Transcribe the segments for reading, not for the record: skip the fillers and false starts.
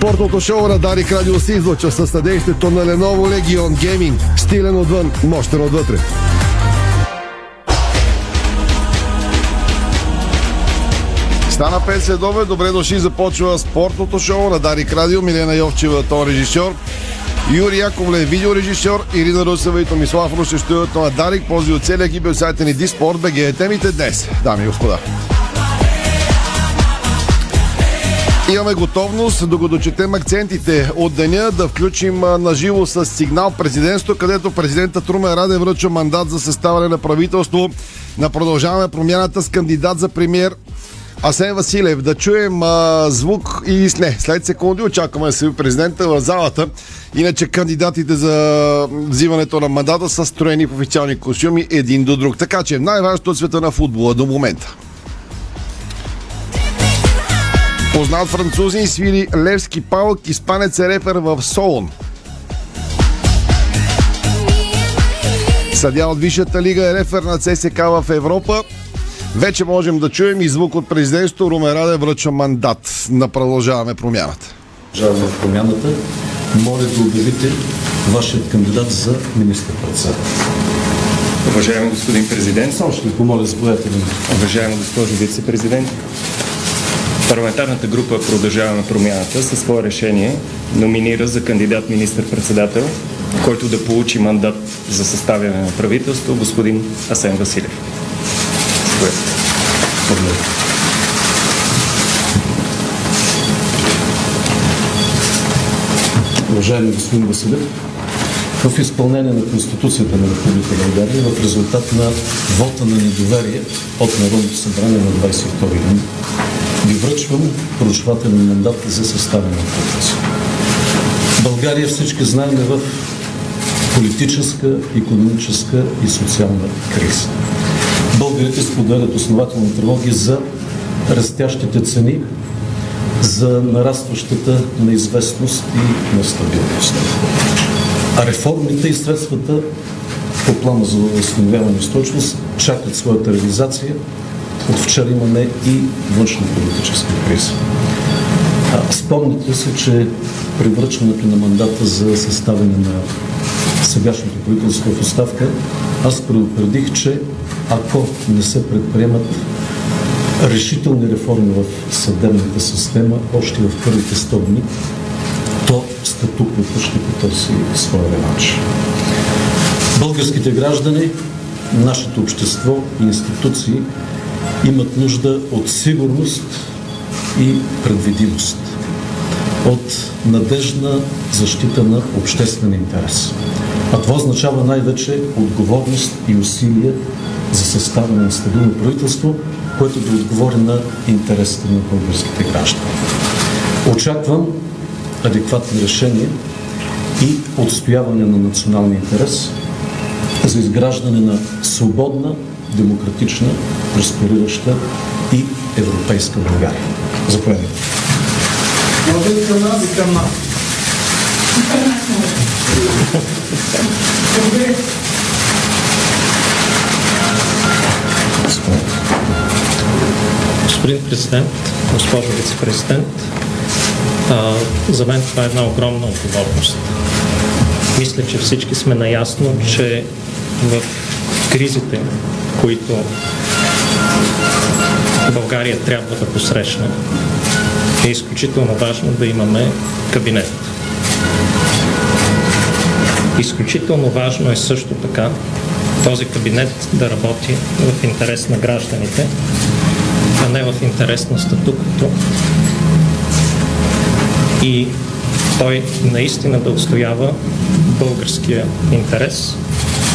Спортното шоу на Дарик Радио се излъчва със съдействието на Lenovo Legion Gaming. Стилен отвън, мощен отвътре. Стана 5 следове, добре дошли, започва спортното шоу на Дарик Радио. Милена Йовчева, тон режисьор. Юрий Яковлев, видеорежисьор. Ирина Русева и Томислав Русев, студиото на Дарик. Пози от целия екип от сайта ни Диспорт.бг е темите днес, дами и господа. Имаме готовност да го дочетем акцентите от деня, да включим наживо с сигнал президентство, където президентът Румен Радев връча мандат за съставане на правителство на Продължаваме промяната с кандидат за премиер Асен Василев. Да чуем звук и сне. След секунди очакваме да се президента в залата. Иначе кандидатите за взимането на мандата са строени в официални костюми един до друг. Така че най-важното от света на футбола до момента. Познат французин свири левски палък, испанец е рефер в Солон. Съдия от Висшата лига е рефер на ЦСКА в Европа. Вече можем да чуем и звук от президентството. Румен Радев връчва мандат на Продължаваме промяната. Продължаваме промяната. Моля да обявите вашият кандидат за министър-председател. Уважаеми господин президент. Само ще ви помоля, заповядайте. Уважаеми госпожо вице-президент. Парламентарната група Продължаваме промяната със свое решение номинира за кандидат министър-председател, който да получи мандат за съставяне на правителство, господин Асен Василев. Уважаеми господин Василев, в изпълнение на Конституцията на Република България, в резултат на вота на недоверие от Народното събрание на 22 юни, ви връчвам проучвателен мандат за съставяне на правителство. България, всички знаем, е в политическа, икономическа и социална криза. Българите споделят основателни тревоги за растящите цени, за нарастващата неизвестност и нестабилност. А реформите и средствата по плана за възстановяване и устойчивост чакат своята реализация. От вчера имаме и външна политическа криза. Спомняте се, че при връчването на мандата за съставяне на сегашното правителство в оставка, аз предупредих, че ако не се предприемат решителни реформи в съдебната система още в първите 100 дни, то статуквото ще потърси своя реванш. Българските граждани, нашето общество и институции имат нужда от сигурност и предвидимост, от надеждна защита на обществен интерес. А това означава най-вече отговорност и усилия за съставяне на стабилно правителство, което да отговори на интересите на българските граждани. Очаквам адекватни решения и отстояване на националния интерес за изграждане на свободна, демократична, просперираща и европейска България. Заповядайте. Може към нас и към нас. Господин президент, госпожо вице-президент, за мен това е една огромна отговорност. Мисля, че всички сме наясно, че в кризите, които България трябва да посрещне, е изключително важно да имаме кабинет. Изключително важно е също така този кабинет да работи в интерес на гражданите, а не в интерес на статуквото, и той наистина да отстоява българския интерес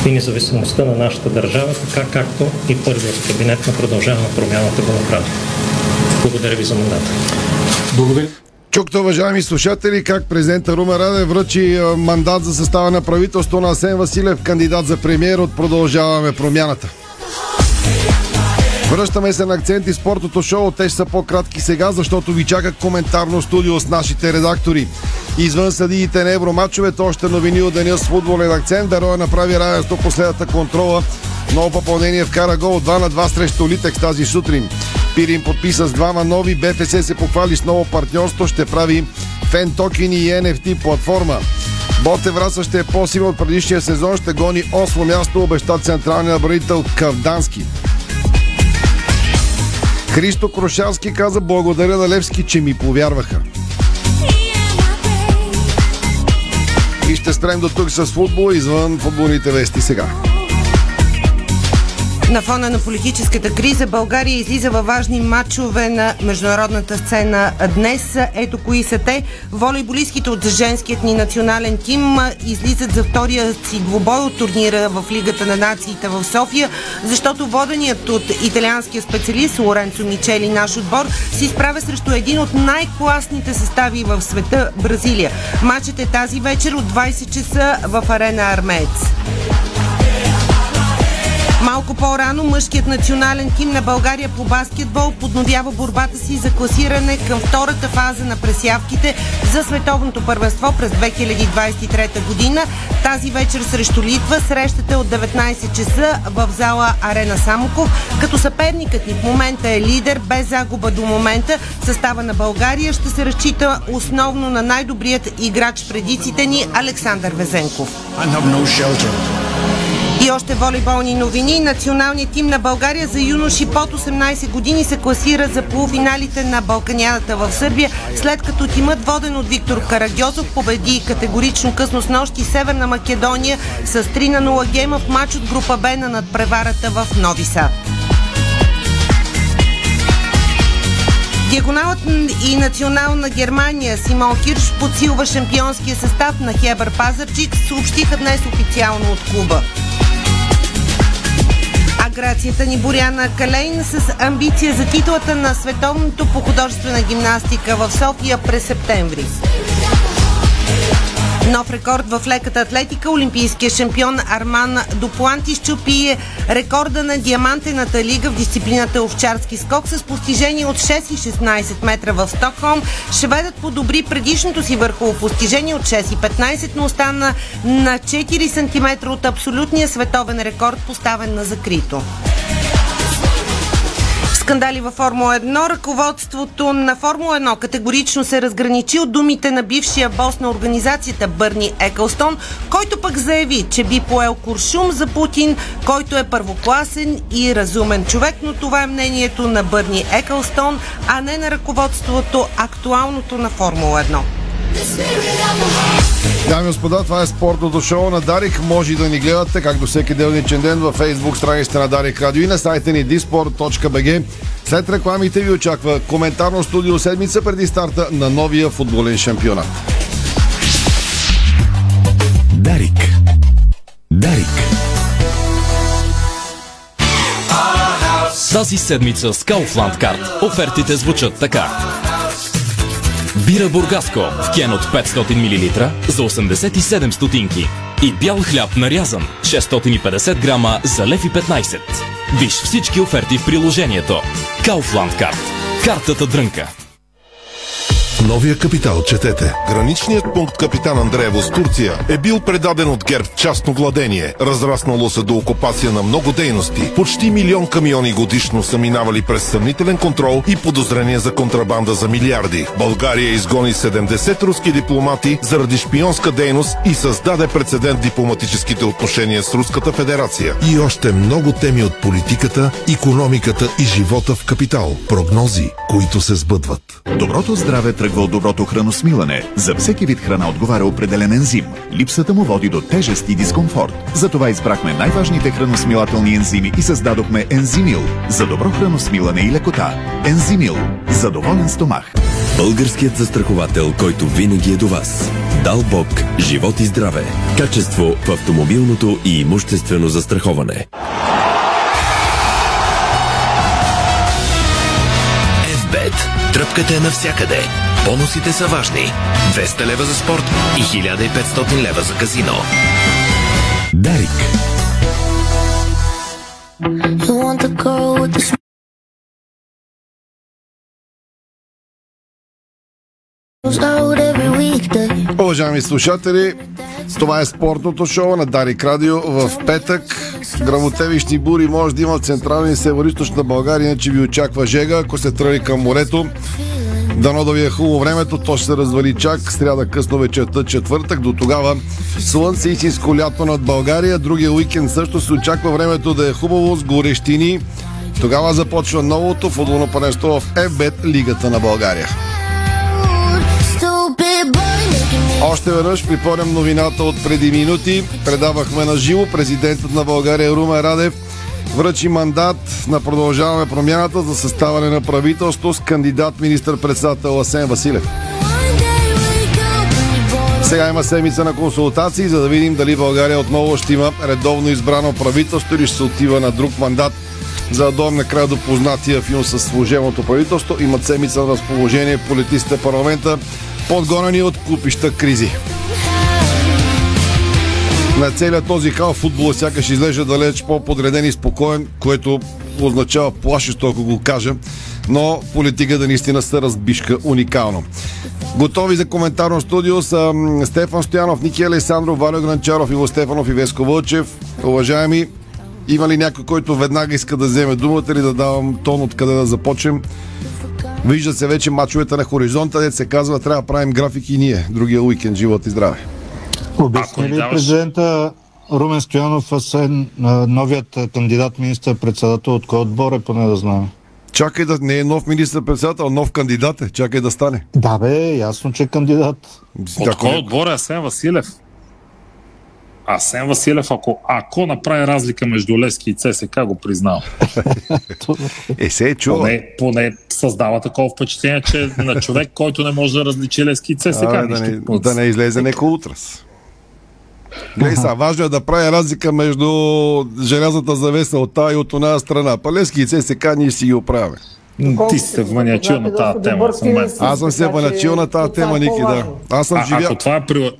и независимостта на нашата държава, така както и първият кабинет на Продължаваме промяната го направи. Благодаря ви за мандата. Благодаря. Чукто, уважаеми слушатели, как президента Румен Радев връчи мандат за състава на правителство на Асен Василев, кандидат за премиер от Продължаваме промяната. Връщаме се на акценти спортното шоу. Те ще са по-кратки сега, защото ви чака коментарно студио с нашите редактори. Извън съдиите на евромачовете, още новини от деня с футболен акцент. Дароя направи равенство последната контрола. Ново попълнение вкара гол 2-2 срещу Литекс тази сутрин. Пирин подписа с двама нови. БФС се похвали с ново партньорство. Ще прави фен токен и NFT платформа. Ботевраса ще е по-силен от предишния сезон, ще гони 8-о място, обеща централния набранител Кавдански. Христо Крушарски каза: благодаря на Левски, че ми повярваха. И ще спрем до тук с футбола, извън футболните вести сега. На фона на политическата криза България излиза във важни матчове на международната сцена днес. Ето кои са те. Волейболистките от женският ни национален тим излизат за втория си двубой от турнира в Лигата на нациите в София, защото воденият от италианския специалист Лоренцо Мичели наш отбор се изправя срещу един от най-класните състави в света – Бразилия. Матчът е тази вечер от 20 часа в Арена Армеец. Малко по-рано мъжкият национален тим на България по баскетбол подновява борбата си за класиране към втората фаза на пресявките за световното първенство през 2023 година. Тази вечер срещу Литва, срещата от 19 часа в зала Арена Самоков, като съперникът ни в момента е лидер без загуба до момента. Състава на България ще се разчита основно на най-добрият играч в редиците ни Александър Везенков. И още волейболни новини. Националният тим на България за юноши под 18 години се класира за полуфиналите на Балканиадата в Сърбия, след като тимът, воден от Виктор Карагиозов, победи категорично късно с нощи Северна Македония с 3-0 гейма в матч от група Б на надпреварата в Нови Сад. Диагоналът и национална Германия Симон Хирш подсилва шампионския състав на Хебър Пазарджик, съобщиха днес официално от клуба. Грацията ни Боряна Калейн с амбиция за титлата на световното по художествена гимнастика в София през септември. Нов рекорд в леката атлетика. Олимпийският шампион Арман Доплантис счупи рекорда на Диамантената лига в дисциплината овчарски скок с постижение от 6,16 метра в Стокхолм. Шведът подобри предишното си върхово постижение от 6,15, но остана на 4 см от абсолютния световен рекорд, поставен на закрито. Скандали във Формула 1. Ръководството на Формула 1 категорично се разграничи от думите на бившия бос на организацията Бърни Екълстон, който пък заяви, че би поел куршум за Путин, който е първокласен и разумен човек, но това е мнението на Бърни Екълстон, а не на ръководството, актуалното на Формула 1. Дами и господа, това е спортното шоу на Дарик. Може да ни гледате, както всеки делничен ден, във Facebook страницата на Дарик Радио и на сайта ни disport.bg. След рекламите ви очаква коментарно студио седмица преди старта на новия футболен шампионат. Дарик. Тази седмица с Kaufland Card офертите звучат така. Бира Бургаско в кен от 500 мл за 87 стотинки и бял хляб нарязан 650 грама за 1,15 лв. Виж всички оферти в приложението. Kaufland Card. Картата дрънка. Новия Капитал четете. Граничният пункт Капитан Андреево с Турция е бил предаден от ГЕРБ частно владение. Разраснало се до окупация на много дейности. Почти 1 милион камиони годишно са минавали през съмнителен контрол и подозрение за контрабанда за милиарди. България изгони 70 руски дипломати заради шпионска дейност и създаде прецедент дипломатическите отношения с Руската федерация. И още много теми от политиката, икономиката и живота в Капитал. Прогнози, които се сбъдват. Доброто здраве тръгва от доброто храносмилане. За всеки вид храна отговаря определен ензим. Липсата му води до тежест и дискомфорт. Затова избрахме най-важните храносмилателни ензими и създадохме Enzymil за добро храносмилане и лекота. Enzymil за доволен стомах. Българският застраховател, който винаги е до вас. Дал Бог, живот и здраве. Качество в автомобилното и имуществено застраховане. Ефбет. Тръпката е навсякъде. Бонусите са важни. 200 лева за спорт и 1500 лева за казино. Дарик. Уважаеми слушатели, това е спортното шоу на Дарик Радио в петък. Грамотевични бури може да има в централна и североизточна България, иначе ви очаква жега, ако се тръгне към морето. Дано да ви е хубаво времето, то ще се развали чак сряда късно вечерта, четвъртък. До тогава слънце и сиско лято над България. Другия уикенд също се очаква времето да е хубаво с горещини. Тогава започва новото футболно първенство в Ефбет Лигата на България. Още веднъж припомням новината от преди минути. Предавахме на живо. Президентът на България Румен Радев връчи мандат на Продължаваме промяната за съставане на правителство с кандидат министър-председател Асен Василев. Сега има седмица на консултации, за да видим дали България отново ще има редовно избрано правителство или ще се отива на друг мандат, за да дойдем накрая до познатия филм със служебното правителство. Имат седмица на разположение политиците в парламента, подгонени от купища кризи. На целият този хал футбола сякаш изглежда далеч по-подреден и спокоен, което означава плашещо, ако го кажа, но политиката наистина се разбишка уникално. Готови за коментарно студио са Стефан Стоянов, Ники Александров, Валио Гранчаров, Иво Стефанов и Веско Вълчев. Уважаеми, има ли някой, който веднага иска да вземе думата или да давам тон откъде да започнем? Виждат се вече мачовете на хоризонта, дето се казва, трябва да правим графики и ние. Другия уикенд, живот и здраве. Обясни ли президента Румен Стоянов Асен, новият кандидат министър-председател, от кой отбор е, поне да знаем? Чакай да не е нов министър-председател, нов кандидат е. Чакай да стане. Да бе, ясно, че е кандидат. От кой отбор е Асен Василев? Асен Василев, ако направи разлика между Левски и ЦСКА, го признавам. Се е чува. Поне създава такова впечатление, че на човек, който не може да различи Левски и ЦСКА. Да не излезе неко утрас. Глей са, важно е да прави разлика между желязната завеса от тая и от оная страна. Па Левски и ЦСКА ние си ги оправяме. Ти си се вманячил на тази тема в момента. Аз съм се вманячил на тази тема, Ники, да. Аз съм живял...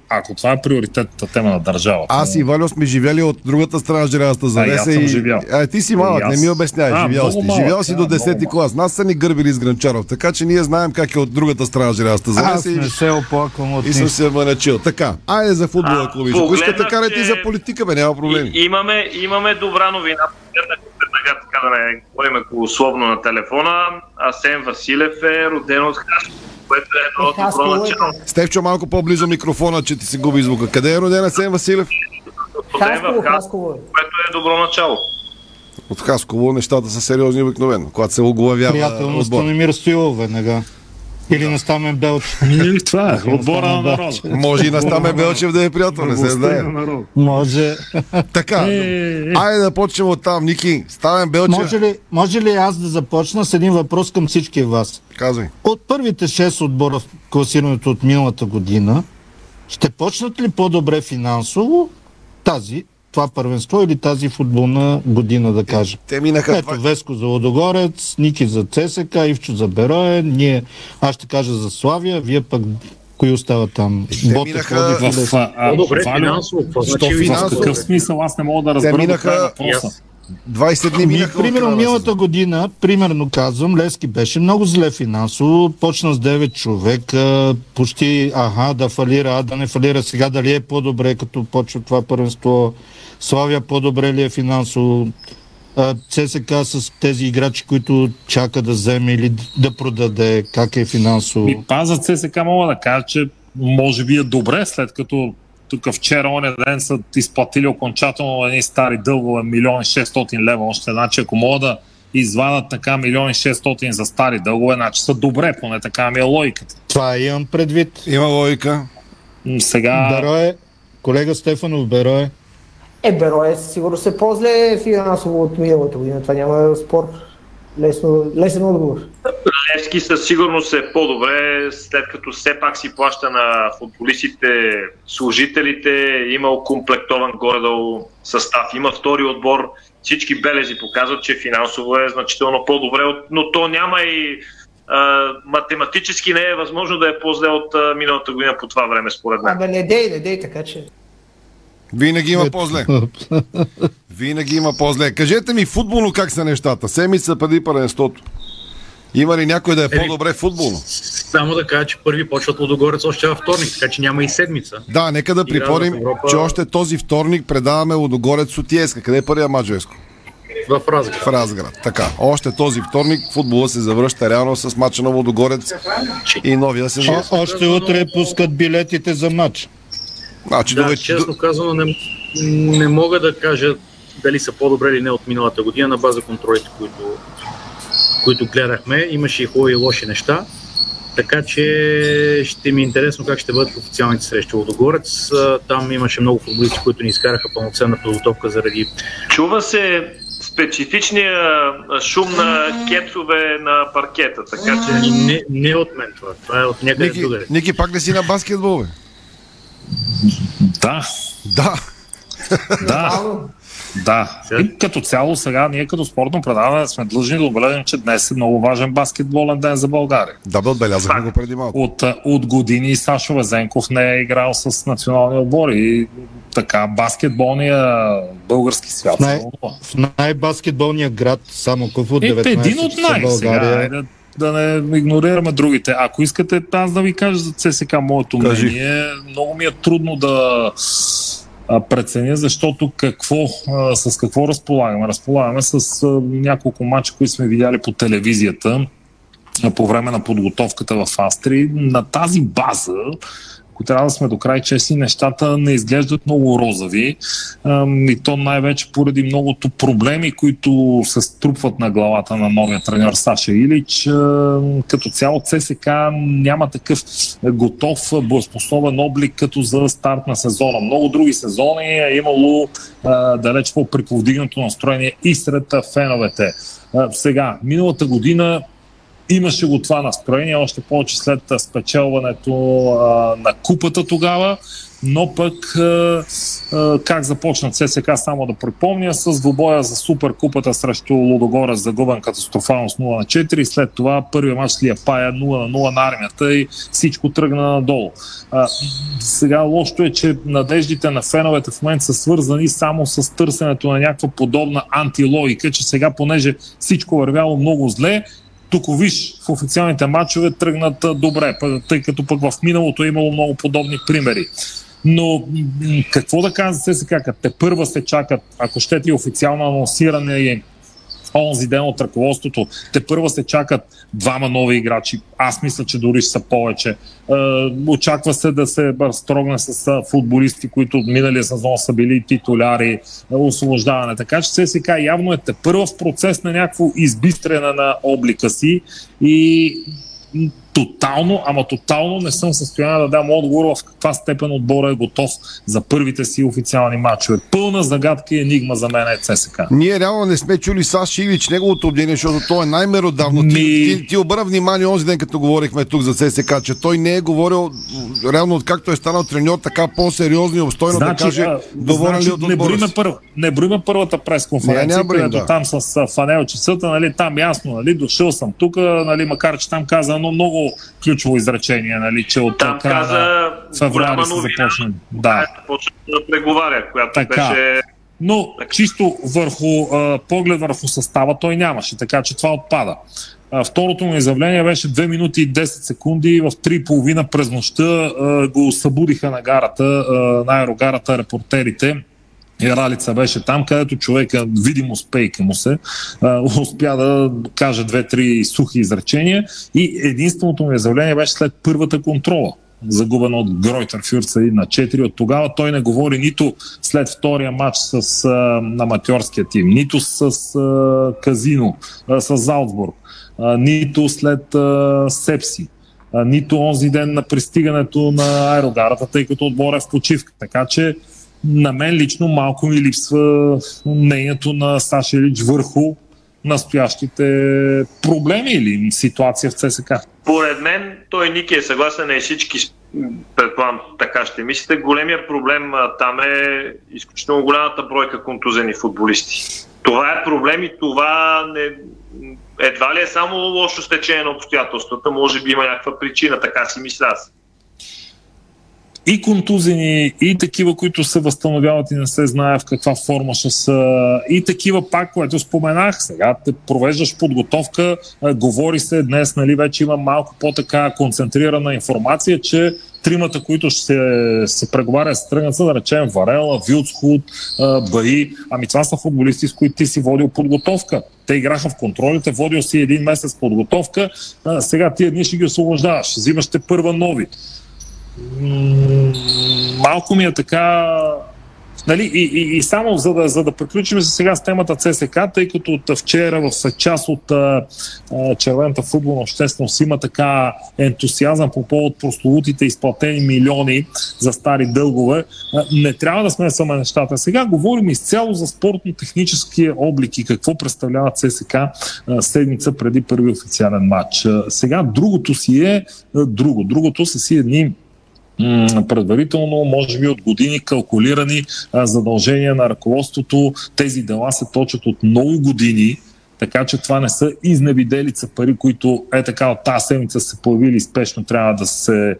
Ако това е приоритетната тема на държавата. Аз и Валио сме живели от другата страна желязната завеса. Ти си малък, не ми обяснявай. Живял си до 10-ти клас. Нас са ни гърбили с Гранчаров, така че ние знаем как е от другата страна желязната завеса. Аз не се оплаквам от нищо. И съм се вманячил. Така, айде за футбол, ако виждам. Ако искате, карайте и за политика, бе, няма проблеми. Имаме добра новина. Така да не говорим условно на телефона. Асен Василев е роден от Хасково, което е едно от добро начало. Стефчо, малко по-близо микрофона, че ти се губи звука. Къде е роден Асен Василев? Роден в Хасково, което е добро начало. От Хасково нещата са сериозни обикновено, когато се оглавява отбор. Приятелно Станимир Стоилов веднага. Или Настамен Белчев. Това е отбора на народа. Може и Настамен Белчев да е приятел, не се знае. Може. Така, айде да почнем от там, Ники. Стамен Белчев. Може ли аз да започна с един въпрос към всички вас? Казвай. От първите 6 отбора в класирането от миналата година, ще почнат ли по-добре финансово това първенство или тази футболна година, да кажа. Ето Веско за Лодогорец, Ники за ЦСКА, Ивчо за Берое, аз ще кажа за Славия, вие пък кои остава там? Добре, финансово. Какъв смисъл? Аз не мога да разбера. Въпроса. 20 дни минаха. Примерно миналата година, примерно казвам, Левски беше много зле финансово, почна с 9 човека, почти да фалира, да не фалира. Сега дали е по-добре, като почва това първенство? Славия по-добре ли е финансово? ЦСКА с тези играчи, които чака да вземе или да продаде, как е финансово? За ЦСКА мога да кажа, че може би е добре, след като тук вчера, оня ден са изплатили окончателно едни стари дългове 1 600 000 лева още. Значи ако мога да извадат така 1 600 000 за стари дългове, значи са добре, поне така ми е логиката. Това имам предвид. Има логика. Сега... Берое, колега Стефанов, Берое. Берое сигурно се по-зле финансово от миналата година. Това няма спор. Лесен отговор. Левски със сигурност е по-добре, след като все пак си плаща на футболистите, служителите, имал комплектован горе-долу състав, има втори отбор, всички белези показват, че финансово е значително по-добре, но то няма и математически не е възможно да е по-зле от миналата година по това време, според мен. Не дей, така че... Винаги има по-зле. Кажете ми футболно как са нещата? Седмица преди първенството. Има ли някой да е по-добре футболно? Само да кажа, че първи почват Лудогорец още във вторник, така че няма и седмица. Да, нека да припомним, че още този вторник предаваме Лудогорец Сотиеска. Къде е първия мач, Веско? В Разград. В Разград. Така. Още този вторник футбола се завръща реално с мача на Водогорец и новия сезон. Още утре пускат билетите за матч. Значи, да, дове... честно казано не мога да кажа дали са по-добре или не от миналата година на база контролите, които гледахме. Имаше и хубави и лоши неща. Така че ще ми е интересно как ще бъдат официалните срещи. Лодогорец, там имаше много футболисти, които ни изкараха пълноценна подготовка заради... Чува се специфичния шум на кецове на паркета, така че... Не от мен това, това е от някъде другаде. Ники, пак не си на баскетбол, бе? Да. Да. Да. Да. И като цяло сега ние като спортно предаване сме длъжни да отбележим, че днес е много важен баскетболен ден за България. Да, бе, отбелязахме го преди малко. От години Сашо Везенков не е играл с национални отбори и така баскетболния български свят. В най-баскетболния град Самоков от 19 един от най-България. Сега, да не игнорираме другите. Ако искате аз да ви кажа за ЦСКА моето мнение, много ми е трудно да... преценя, защото с какво разполагаме? Разполагаме с няколко матча, които сме видяли по телевизията по време на подготовката в Австрия. На тази база, ако трябва да сме до край честни, нещата не изглеждат много розови и то най-вече поради многото проблеми, които се струпват на главата на новия тренер Саша Илич. Като цяло ЦСКА няма такъв готов боеспособен облик като за старт на сезона. Много други сезони е имало далеч по-приповдигнато настроение и сред феновете. Сега, миналата година имаше го това настроение, още повече след спечелването на купата тогава, но пък как започна ЦСКА, само да припомня, с двубоя за суперкупата срещу Лудогорец, загубен катастрофално с 0-4, след това първият мач с Лиепая 0-0 на армията и всичко тръгна надолу. Сега лошото е, че надеждите на феновете в момента са свързани само с търсенето на някаква подобна антилогика, че сега, понеже всичко вървяло много зле, тук виж, в официалните матчове тръгнат добре, тъй като пък в миналото е имало много подобни примери. Но какво да кажа за ЦСКА, като тепърва се чакат, ако щете и официално анонсиране и онзи ден от ръководството, тепърва се чакат двама нови играчи, аз мисля, че дори ще са повече. Очаква се да се разтрогне с футболисти, които от миналия сезон са били титуляри, освобождаване. Така че ЦСКА явно е тепърва в процес на някакво избистряне на облика си и тотално не съм в състояние да дам отговор в каква степен отбора е готов за първите си официални матчове. Пълна загадка и енигма за мен е ЦСКА. Ние реално не сме чули Саш Ивич, неговото обдение, защото той е най-меродавно. Ти обърна внимание онзи ден, като говорихме тук за ЦСКА, че той не е говорил реално откакто е станал треньор, така по-сериозно и обстойно, значи, да каже доволен ли от отбора си. Не броиме първата пресконференция, където там с фанелчицата, нали, там ясно, нали, дошъл съм тук, нали, макар че там каза много ключово изречение, нали, че от там каза голяма новина, която почна да преговаря, която така беше... Но чисто върху поглед върху състава той нямаше, така че това отпада. Второто му изявление беше 2 минути и 10 секунди и в 3:30 през нощта го събудиха на гарата, на аерогарата репортерите. Яралица беше там, където човека, видимо спейка му се, успя да каже 2-3 сухи изречения и единственото му изявление беше след първата контрола, загубена от Гройтер Фюрца 1-4. От тогава той не говори нито след втория матч с аматьорския тим, нито с Казино, с Залцбург, нито след Сепси, нито онзи ден на пристигането на аерогарата, тъй като отбора е в почивка. Така че на мен лично малко ми липсва мнението на Саша Илич върху настоящите проблеми или ситуация в ЦСКА. Поред мен той, Ники, е съгласен и всички, предполагам, така ще мислите. Големия проблем там е изключително голямата бройка контузени футболисти. Това е проблем и това едва ли е само лошо стечение на обстоятелствата. Може би има някаква причина, така си мисля аз. и контузени, и такива, които се възстановяват и не се знае в каква форма ще са, и такива пак, което споменах, сега те провеждаш подготовка, говори се днес, нали, вече има малко по-така концентрирана информация, че тримата, които ще се преговарят с тръгнат, да речем Варела, Вилдсхуд, Баи, ами това са футболисти, с които ти си водил подготовка. Те играха в контролите, водил си един месец подготовка, сега тия дни ще ги освобождаваш, взимаш те първа нови. Малко ми е така... Нали, и само за да приключим се сега с темата ЦСК, тъй като от вчера в част от червената футболна общественост има така ентусиазъм по повод прословутите изплатени милиони за стари дългове. Не трябва да смесваме нещата. Сега говорим изцяло за спортно-технически облики, какво представлява ЦСК седмица преди първи официален матч. Сега другото си е друго. Другото са си едни предварително, може би от години калкулирани задължения на ръководството. Тези дела се точат от много години, така че това не са изневиделица пари, които е така от тази седмица се появили спешно трябва да се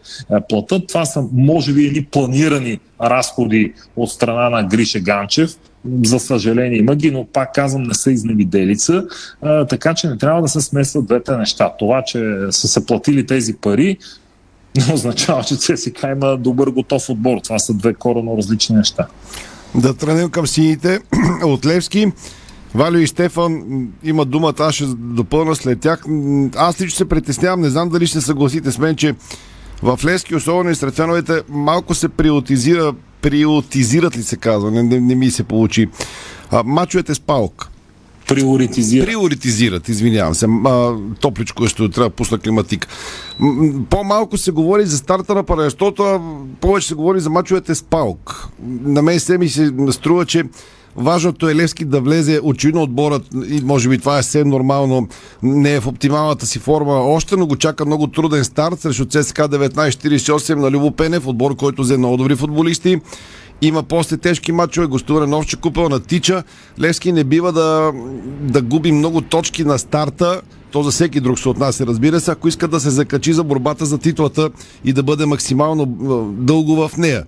платят. Това са, може би, или планирани разходи от страна на Гриша Ганчев. За съжаление има ги, но пак казвам, не са изневиделица, така че не трябва да се смесват двете неща. Това, че са се платили тези пари, не означава, че ЦСК има добър готов отбор. Това са две коренно различни неща. Да тръгнем към сините от Левски. Валю и Стефан има думата, аз ще допълна след тях. Аз лично се притеснявам, не знам дали ще съгласите с мен, че в Левски, особено и сред феновете, малко се приоритизират ли се казва, не ми се получи. Мачовете с паук. Приоритизират, извинявам се. Топличко ще трябва да пусна климатик. По-малко се говори за старта на първенството, а повече се говори за мачовете с паук. На мен се ми се струва, че важното е Левски да влезе очевидно отборът и може би това е съвсем нормално, не е в оптималната си форма още, но го чака много труден старт срещу ЦСКА 1948 на Любо Пенев, отбор, който взе много добри футболисти. Има после тежки матчове, гостуване на Овча купел, на Тича. Левски не бива да губи много точки на старта. То за всеки друг се отнася, разбира се, ако иска да се закачи за борбата за титлата и да бъде максимално дълго в нея.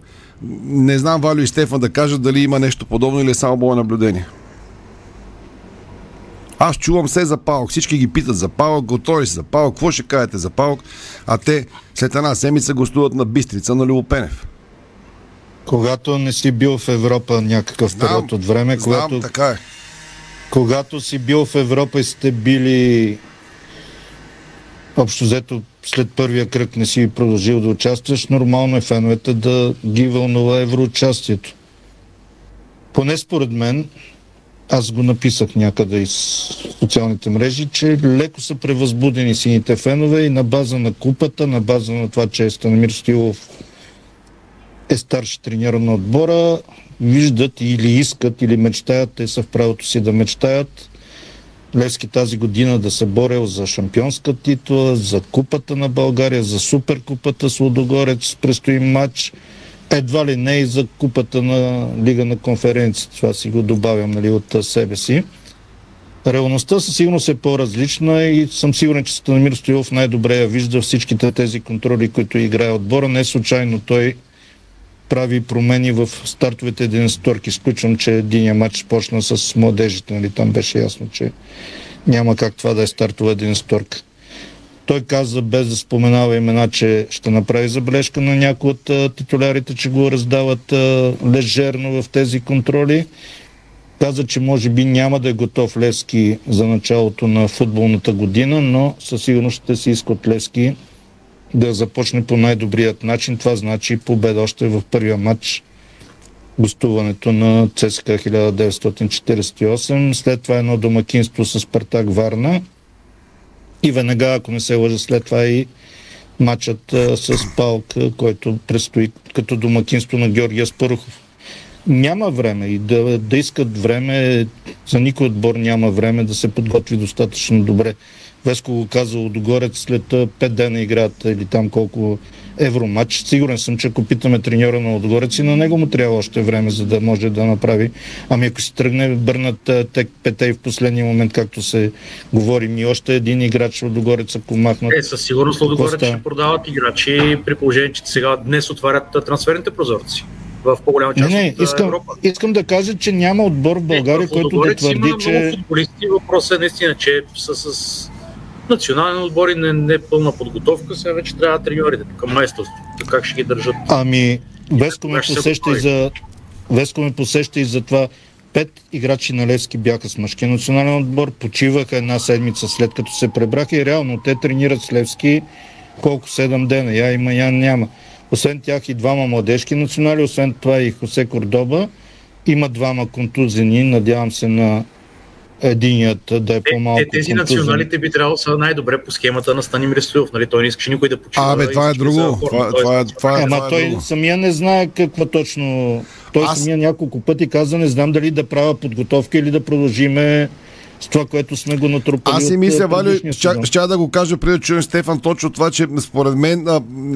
Не знам, Валю и Стефан, да кажат дали има нещо подобно или е само мое наблюдение. Аз чувам се за паук, всички ги питат за паук, готови си за паук, какво ще кажете за паук, а те след една седмица гостуват на Бистрица на Любопенев. Когато не си бил в Европа някакъв период от време, когато си бил в Европа и сте били общо взето след първия кръг не си продължил да участваш, нормално е феновете да ги вълнува евроучастието. Поне според мен, аз го написах някъде из социалните мрежи, че леко са превъзбудени сините фенове и на база на купата, на база на това, че Станимир Стилов е старши тренер на отбора, виждат или искат, или мечтаят, те са в правото си да мечтаят Левски тази година да се борел за шампионска титла, за купата на България, за суперкупата с Лудогорец, предстои матч, едва ли не и за купата на Лига на конференцията. Това си го добавям, нали, от себе си. Реалността със сигурност е по-различна и съм сигурен, че Станимир Стоилов най-добре я вижда всичките тези контроли, които играе отбора. Не случайно той прави промени в стартовете единсторки. Изключвам, че единия матч почна с младежите. Нали? Там беше ясно, че няма как това да е стартова единсторка. Той каза, без да споменава имена, че ще направи забележка на някои от титулярите, че го раздават лежерно в тези контроли. Каза, че може би няма да е готов Левски за началото на футболната година, но със сигурност ще се иска от Левски да започне по най-добрият начин. Това значи победа още в първия матч, гостуването на ЦСКА 1948. След това едно домакинство с Спартак Варна. И веднага, ако не се лъжа, след това и матчът с Палк, който предстои като домакинство на Георгия Спарухов. Няма време и да искат време, за никой отбор няма време да се подготви достатъчно добре. Веско казал Догорец след 5 дена играят или там колко евроматч. Сигурен съм, че ако питаме треньора на Лодогорец и на него му трябва още време, за да може да направи. Ами ако си тръгне, бърнат тек пете и в последния момент, както се говори, и още един играч Лодогорец, ако махнат... Със сигурност Лодогорец ще продават играчи, при положение, че сега днес отварят трансферните прозорци в по-голяма част от Европа. Искам да кажа, че няма отбор в България, в който да твърди, има че... много футболисти. Въпросът е наистина, че с национални отбори не е пълна подготовка, сега вече трябва треньорите към майсторство. Как ще ги държат? Ами, Веско ме посеща и за това. 5 играчи на Левски бяха с мъжкия национален отбор, почиваха една седмица след като се пребраха и реално те тренират с Левски колко 7 дена. Я има, я няма. Освен тях и двама младежки национали, освен това и Хосе Кордоба. Има двама контузени, надявам се на единият да е по-малко контузен. Националите би трябвало са най-добре по схемата на Станимир Стоилов, нали? Той не искаше никой да почива. Абе, това е друго. Той самия не знае каква точно... Той самия няколко пъти каза, не знам дали да правя подготовка или да продължиме с това, което сме го натрупали. Аз си мисля, Валю, ще да го кажа преди да чуем Стефан точно това, че според мен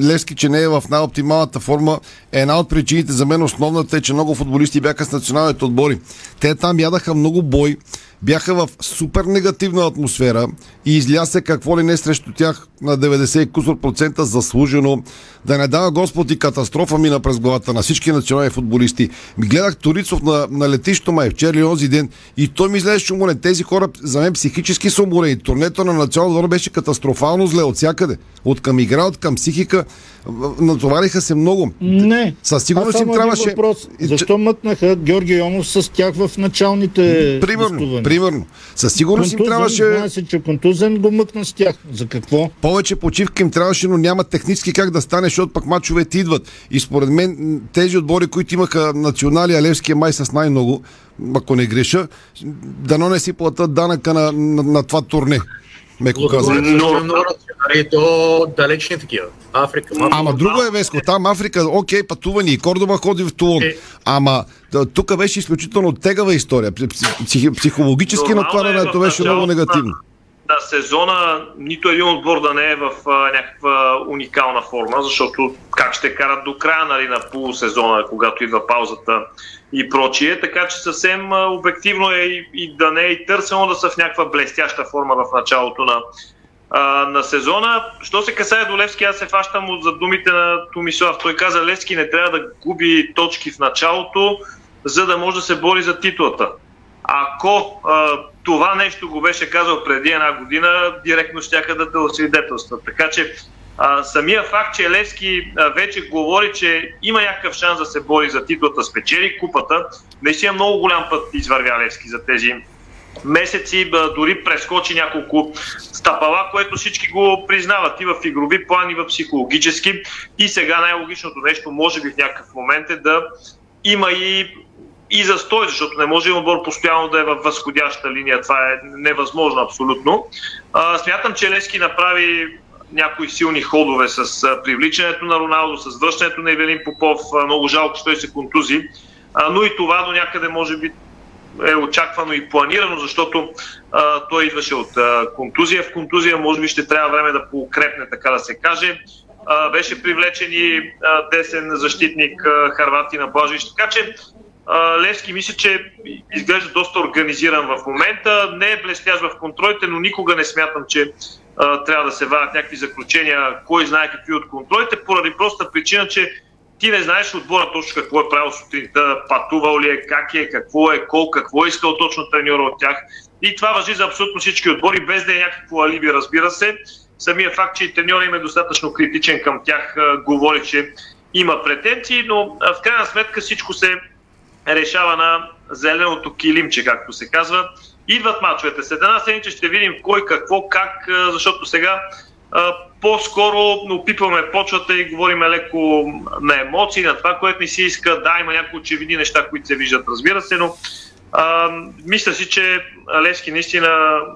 Левски, че не е в най-оптималната форма, е една от причините. За мен основната е, че много футболисти бяха с националните отбори. Те там ядаха много бой, бяха в супер негативна атмосфера и изля се какво ли не срещу тях на 90% заслужено. Да не дава Господ и катастрофа мина през главата на всички национални футболисти. Ми гледах Торицов на летището май вчера и онзи ден и той ми изглеждаше уморен. Тези хора за мен психически са уморени. Турнето на националния отбор беше катастрофално зле от всякъде. От към игра, от към психика. Натовариха се много. Не. Със сигурност им трябваше... Въпрос. Защо мътнаха Георги Йонов с тях в началните гостувания? Примерно. Със сигурност им трябваше... Знае се, че контузен го мъкна с тях. За какво? Повече почивка им трябваше, но няма технически как да стане, защото пак мачовете идват. И според мен тези отбори, които имаха национали, Левския май с най-много, ако не греша, дано не си платят данъка на това турне. Меко казвам. И то далечни такива. Африка. Ама друго е, Веско. Там Африка, окей, пътувани. И Кордоба ходи в Тулон. Ама тук беше изключително тегава история. Психологически натварянето беше много негативно. На сезона нито един отбор да не е в някаква уникална форма, защото как ще карат до края, нали, на полусезона, когато идва паузата и прочие, така че съвсем обективно е и да не е и търсено да са в някаква блестяща форма в началото на сезона. Що се касае до Левски, аз се фащам за думите на Томислав. Той каза, Левски не трябва да губи точки в началото, за да може да се бори за титлата. Ако това нещо го беше казал преди една година, директно щяха да те освидетелстват. Така че самия факт, че Левски вече говори, че има някакъв шанс да се бори за титлата, спечели купата, наистина много голям път извървя Левски за тези месеци, дори прескочи няколко стъпала, което всички го признават и в игрови план, и в психологически. И сега най-логичното нещо, може би в някакъв момент, е да има и застой, защото не може отбор постоянно да е във възходяща линия. Това е невъзможно абсолютно. Смятам, че Левски направи някои силни ходове с привличането на Роналдо, с връщането на Ивелин Попов. Много жалко, че той се контузи. Но и това до някъде може би е очаквано и планирано, защото той идваше от контузия в контузия. Може би ще трябва време да поукрепне, така да се каже. Беше привлечен и десен защитник Харватина Блажевич. Така че Левски мисля, че изглежда доста организиран в момента. Не е блестящ в контролите, но никога не смятам, че трябва да се вадят някакви заключения, кой знае какви от контролите, поради проста причина, че ти не знаеш отбора точно какво е правил сутринта, пътувал ли е, как е, какво е, какво е искал точно треньора от тях. И това важи за абсолютно всички отбори, без да е някакво алиби, разбира се. Самия факт, че треньора им е достатъчно критичен към тях, говори, че има претенции, но в крайна сметка всичко се решава на зеленото килимче, както се казва. Идват мачовете. След една седмица ще видим кой, какво, как, защото сега по-скоро опипваме почвата и говорим леко на емоции, на това, което ни се иска. Да, има някои очевидни неща, които се виждат, разбира се, но мисля си, че Левски наистина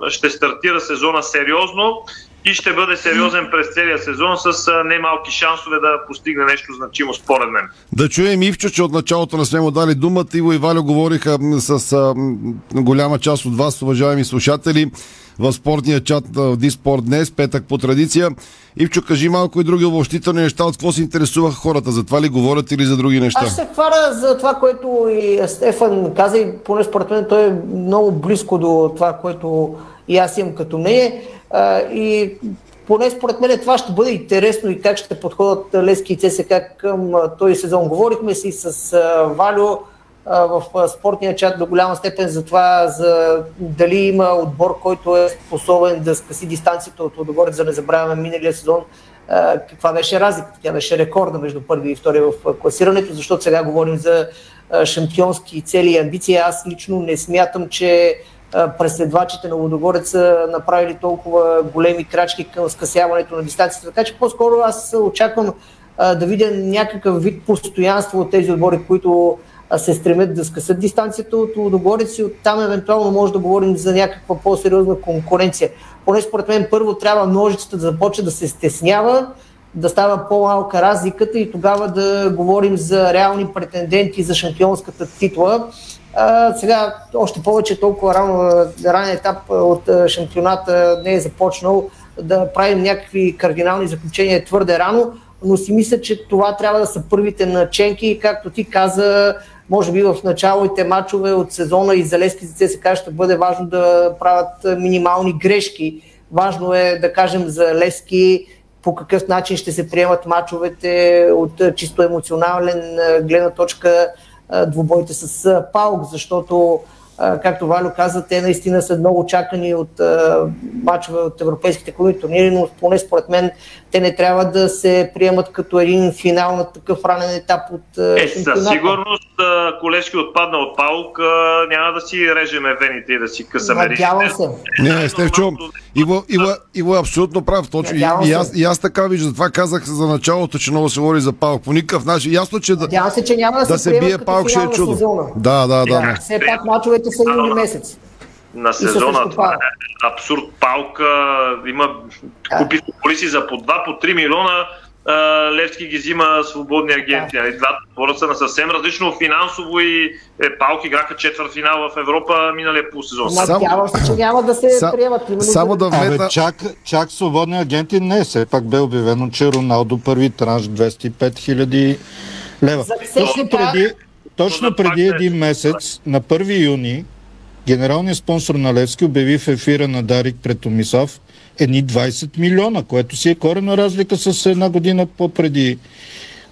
ще стартира сезона сериозно и ще бъде сериозен през целия сезон с немалки шансове да постигне нещо значимо, според мен. Да чуем Ивчо, че от началото не сме му дали думата. Иво и Валю говориха с голяма част от вас, уважаеми слушатели. в спортния чат в Диспорт днес, петък по традиция. Ивчо, кажи малко и други обобщителни неща, от какво се интересуваха хората, за това ли говорят или за други неща? Аз се хвана за това, което и Стефан каза, и поне според мен той е много близко до това, което и аз имам като мнение. И поне според мен това ще бъде интересно и как ще подходят Левски и ЦСКА към този сезон. Говорихме си с Валю в спортния чат до голяма степен за това, за дали има отбор, който е способен да скъси дистанцията от отборът, за да не забравяме миналия сезон. Каква беше разликата? Тя беше рекордна между първи и втори в класирането, защото сега говорим за шампионски цели и амбиции. Аз лично не смятам, че преследвачите на Лудогорец са направили толкова големи крачки към скъсяването на дистанцията. Така че по-скоро аз очаквам да видя някакъв вид постоянство от тези отбори, които се стремят да скъсат дистанцията от Лудогорец и оттам евентуално може да говорим за някаква по-сериозна конкуренция. Поне според мен първо трябва ножицата да започне да се стеснява, да става по-малка разликата и тогава да говорим за реални претенденти за шампионската титла. Сега още повече толкова ранен етап от шампионата не е започнал да правим някакви кардинални заключения твърде рано, но си мисля, че това трябва да са първите наченки и както ти каза, може би в началните мачове от сезона и за Левски за ЦСКА ще бъде важно да правят минимални грешки. Важно е да кажем за Левски по какъв начин ще се приемат мачовете от чисто емоционален гледна точка, двубоите с ПАОК, защото, както Валю каза, те наистина са много чакани от мачове от европейските клубни турнири, но поне според мен те не трябва да се приемат като един финал на такъв ранен етап от шампионата. Със сигурност, колежки отпадна от ПАОК, няма да си режеме вените и да си късаме речите. Надявам се. Не, Стефчо, Иво е абсолютно прав. Точно. И аз така виждам. Затова казах за началото, че много се говори за ПАОК. По никакъв начин. Ясно, че се, че няма да се бие ПАОК ще е чудо. Сезона. Да. Все пак мачовете са юни месец. На сезона това е абсурд. ПАОК има купи футболисти за по 2, по 3 милиона. Левски ги взима свободни агенти. Двата отбора са на съвсем различно финансово и ПАОК играха четвъртфинал в Европа миналия полусезон. Надявам се, че няма да се приемат. Само да вмета... Чак свободни агенти не. Все пак бе обявено, че Роналдо първи транш 205 хиляди лева. Точно преди един месец, на 1 юни, генералният спонсор на Левски обяви в ефира на Дарик пред Томислав едни 20 милиона, което си е корена разлика с една година по-преди,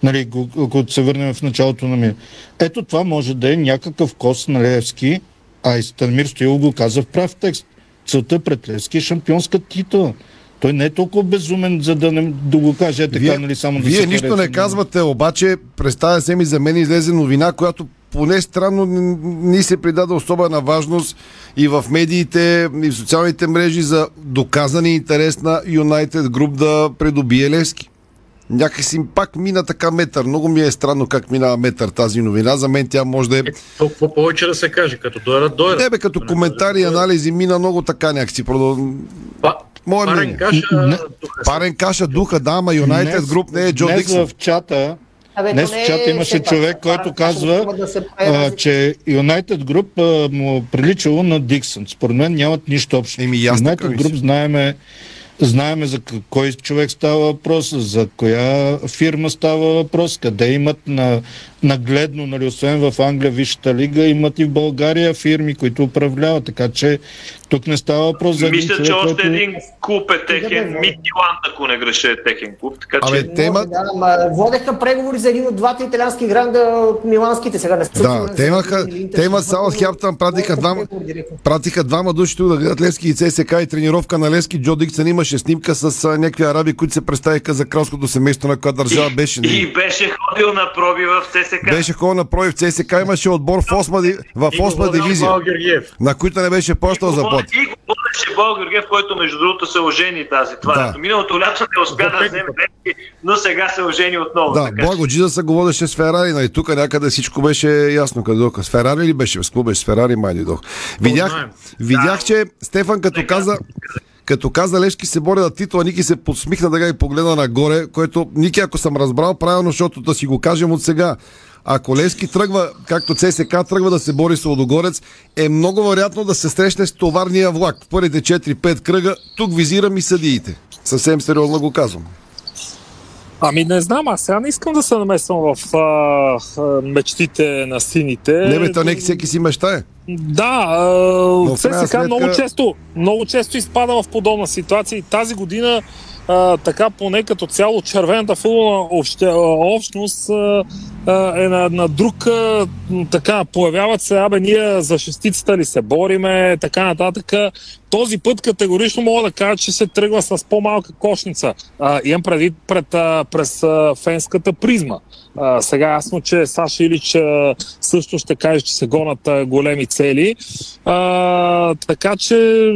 нали, когато се върнем в началото на мина. Ето това може да е някакъв кост на Левски, а и Станимир Стоилов го каза в прав текст. Целта пред Левски е шампионска титла. Той не е толкова безумен, за да не да го каже така, нали, само да се харесва. Вие нищо не казвате, обаче през тази семи за мен излезе новина, която поне странно ни се придаде особена важност и в медиите, и в социалните мрежи за доказани интерес на Юнайтед Груп да придобие Левски. Някакси пак мина така метър. Много ми е странно как минава метър тази новина. За мен тя може да е... Толкова повече да се каже, като дойдат. Не бе, като коментари и анализи мина много така някакси. Парен каша духа, да, ама Юнайтед Груп не е Джо Диксън. Днес в чата имаше човек, който казва, че United Group му приличало на Диксън. Според мен нямат нищо общо. United Group знаеме за кой човек става въпрос, за коя фирма става въпрос, къде имат нагледно, нали, освен в Англия, Висшата лига, имат и в България фирми, които управляват, така че тук не става въпрос за един човек. Мисля, че още един клуб е техен, Мидтиланд, ако не греша е техен клуб, така че... Водеха преговори за един от двата италиански гранда от миланските сега. Те имат Саутхемптън, пратиха двама души тук да гледат Левски и ЦСКА и тренировка на Левски. Джо Диксън имаше снимка с някакви араби, които се представиха за кралското семейство, на коя държава беше. И беше ходил на проби в ЦСКА. Беше ходил на проби в ЦСКА, имаше отбор в 8-ма дивизия, на които не беше плащал заплата. И го водеше Бал Георгиев, който между другото се ожени тази това. Да. Миналото лято не успя да вземе Левски, но сега се ожени отново. Да, Благо Джизаса го водеше с Ферари, нали, тук някъде всичко беше ясно къде дойдоха. С Ферари ли беше? С клуб беше с Ферари, май дойдох. Видях, че Стефан като каза Левски се боря за титла, Ники се подсмихна да и погледа нагоре, което Ники, ако съм разбрал правилно, защото да си го кажем от сега. Ако Левски тръгва, както ЦСКА тръгва да се бори с Лудогорец, е много вероятно да се срещне с товарния влак. В първите 4-5 кръга, тук визирам и съдиите. Съвсем сериозно го казвам. Ами не знам, аз сега не искам да се намесвам в мечтите на сините. Не бе, нека всеки си мечтае. Да, ЦСКА много често изпада в подобна ситуация и тази година така поне като цяло червената футболна общност е на друг така, появяват се, ние за шестицата ли се бориме, така нататък. Този път категорично мога да кажа, че се тръгва с по-малка кошница. Имам предвид през фенската призма. Сега ясно, че Саша Илич също ще каже, че се гонат големи цели. Така че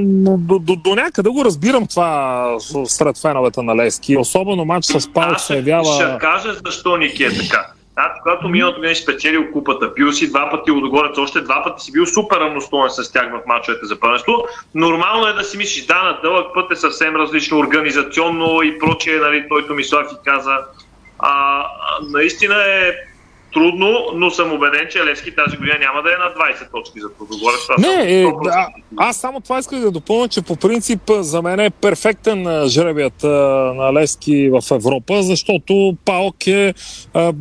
до някъде го разбирам това сред феновете на Левски. Особено матч с Паук се явява... Ще кажа защо Ники е така. Когато миналото беше спечелил купата, бил си два пъти Лудогорец, още два пъти си бил супер равностоен с тях в мачовете за първенство. Нормално е да си мислиш, да, на дълъг път е съвсем различно организационно и прочее, нали, той Томислав и каза. Наистина е трудно, но съм убеден, че Левски тази година няма да е на 20 точки за Лудогорец. Аз само това исках да допълня, че по принцип за мен е перфектен жребият на Левски в Европа, защото Паок е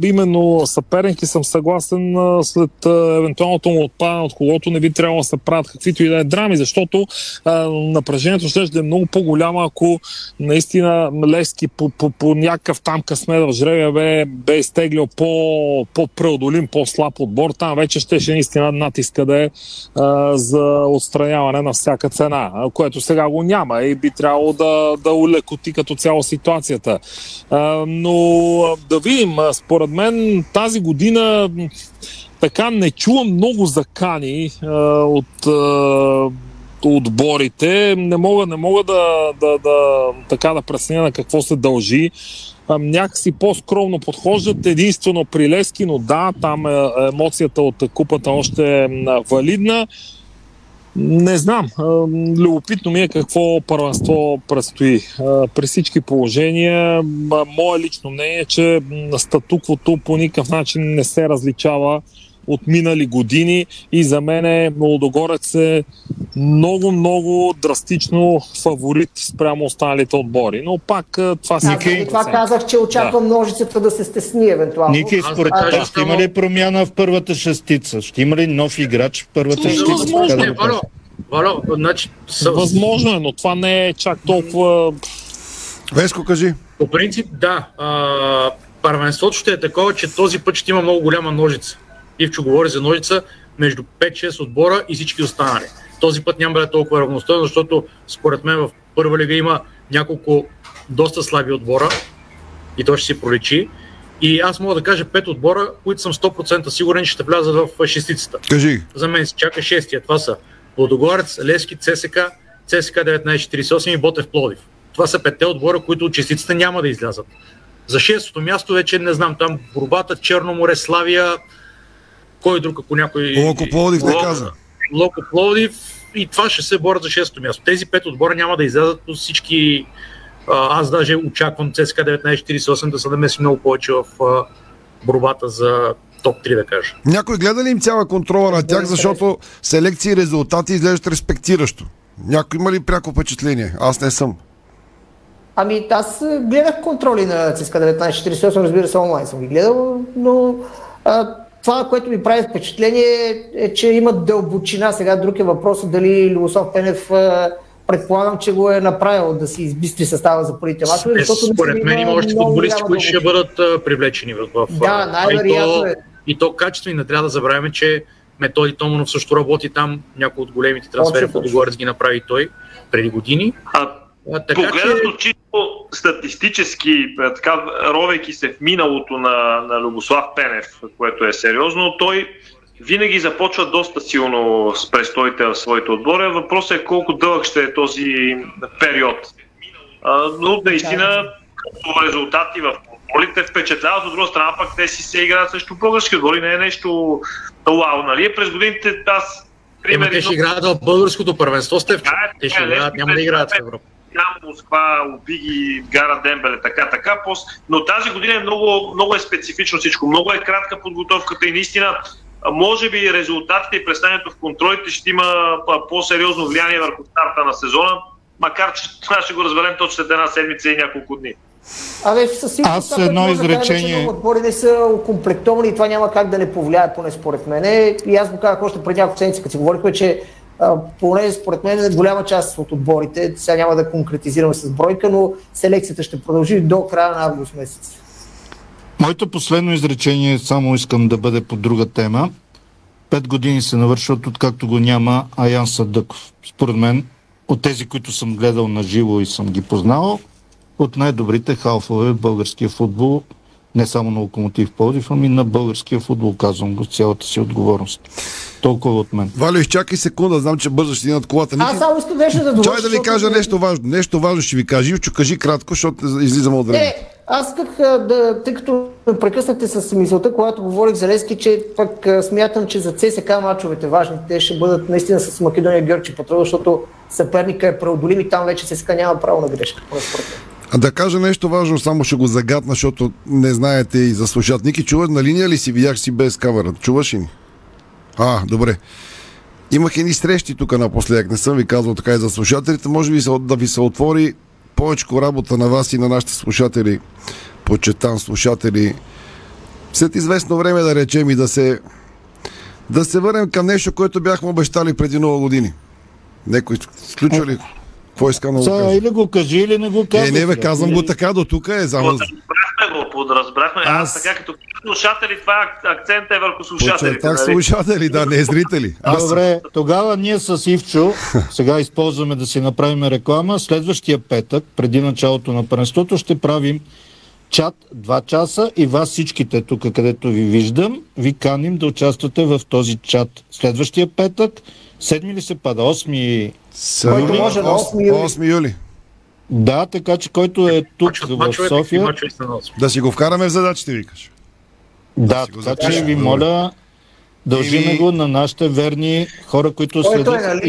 именно съперник и съм съгласен след евентуалното му отпадане, от когото не би трябвало да се правят каквито и да е драми, защото напрежението ще да е много по-голямо, ако наистина Левски по някакъв там късмет в жребия бе изтеглил по-преодолим, по-слаб отбор, там вече ще наистина натиска да е за отстраняване на всяка цена, което сега го няма и би трябвало да улекоти като цяло ситуацията. Но да видим, според мен тази година така не чувам много закани от отборите. Не мога да пресня на какво се дължи. Някакси по-скромно подхождат единствено при Левски, но да, там емоцията от купата още е валидна. Не знам. Любопитно ми е какво първенство предстои. При всички положения, мое лично мнение е, че статуквото по никакъв начин не се различава от минали години и за мен е Лудогорец е много драстично фаворит спрямо останалите отбори. Но пак това си... Това казах, че очаквам ножицата да се стесни евентуално. Ники, според вас ще има ли промяна в първата шестица? Ще има ли нов играч в първата шестица? Възможно е, но това не е чак толкова... Веско, кажи. По принцип, да. Първенството ще е такова, че този път ще има много голяма ножица. Ивчо говори за ножица между 5-6 отбора и всички останали. Този път няма да е толкова равностойно, защото според мен в първа лига има няколко доста слаби отбора и то ще си проличи. И аз мога да кажа 5 отбора, които съм 100% сигурен, че ще влязат в шестицата. Кажи. За мен се чака шестия. Това са Лудогорец, Левски, ЦСКА, ЦСКА 1948 и Ботев Пловдив. Това са 5 отбора, които от шестицата няма да излязат. За шестото място вече не знам, там борбата Черно море, Славия, кой друг, ако някой... Локо Пловдив не каза. Локо Пловдив и това ще се борят за 6-то място. Тези 5 отбора няма да излязат от всички... Аз даже очаквам ЦСКА 1948 да се намеси много повече в борбата за топ-3, да кажа. Някой гледа ли им цяла контрола на тях, защото селекции и резултати изглеждат респектиращо? Някой има ли пряко впечатление? Аз не съм. Ами аз гледах контроли на ЦСКА 1948, разбира се, онлайн съм ги гледал, но... Това, което ми прави впечатление е, че има дълбочина. Сега друг е въпросът дали Любослав Пенев, предполагам, че го е направил да си избистри състава за първите мачове. Според мен има още футболисти, които ще бъдат привлечени в най-вероятно е. И то качествено, трябва да забравяме, че Методи Томанов също работи там. Някои от големите трансфери в Лудогорец ги направи той преди години. Погледнато чисто статистически, така, ровейки се в миналото на Любослав Пенев, което е сериозно, той винаги започва доста силно с престоите в своите отбори. Въпросът е колко дълъг ще е този период. Но наистина като резултати в отборите впечатляват, от друга страна пък те си се играят срещу български отбори, не е нещо лао, нали? През годините аз... Те ще играят в българското първенство, Стефчо. Те ще играят, няма да играят в Европа. там Москва, обиги Гара Дембеле, така. Но тази година е много, много е специфично всичко. Много е кратка подготовката и наистина може би резултатите и представянето в контролите ще има по-сериозно влияние върху старта на сезона, макар че това ще го разберем точно след една седмица и няколко дни. Абе, със сигурност това едно изречение... да кажем, че отборите са окомплектовани и това няма как да не повлияе, поне според мене. И аз го казах още преди няколко седмици, като си говорихме, че поне според мен голяма част от отборите, сега няма да конкретизираме с бройка, но селекцията ще продължи до края на август месец. Моето последно изречение, само искам да бъде по друга тема. 5 години се навършват, откакто го няма Аян Садъков. Според мен, от тези, които съм гледал на живо и съм ги познал, от най-добрите халфове в българския футбол, не само на Локомотив Пловдив, ами на българския футбол, казвам го с цялата си отговорност. Толкова от мен. Валю, изчакай секунда, знам, че бързаш един от колата. Аз само искам нещо да довърши. Чай да ви кажа нещо важно. Нещо важно ще ви кажа. Ивчо, кажи кратко, защото излизам от време. Аз исках да, тъй като прекъснахте с мисълта, когато говорих за Левски, че пък смятам, че за ЦСКА мачовете важни, те ще бъдат наистина с Македония Георги Петрова, защото съперника е преодолим и там вече ЦСКА няма право на грешка. А да кажа нещо важно, само ще го загадна, защото не знаете и заслушат. Ники, чуваш на линия ли си? Видях си без камера. Чуваш ли ни? Добре. Имах едни срещи тук напоследък. Не съм ви казвал така и за слушателите. Може би да ви се отвори повечко работа на вас и на нашите слушатели, почетан слушатели. След известно време, да речем, и да се върнем към нещо, което бяхме обещали преди много години. Някой включва ли? Какво искам да го кажа? Или го кажи, или не го казваш. Не, казвам го така, до тук е. Подразбрахме. Аз така като слушатели, това акцентът е върху слушатели. Почертах слушатели, да, не зрители. Добре, тогава ние с Ивчо сега използваме да си направим реклама. Следващия петък, преди началото на първенството, ще правим чат 2 часа и вас всичките тук, където ви виждам, ви каним да участвате в този чат. Следващия петък, 7 ли се пада? 8 юли. Да, така че който е тук в София... Да си го вкараме в задачите, викаш. Да, така че ви моля, дължиме го на нашите верни хора, които следят.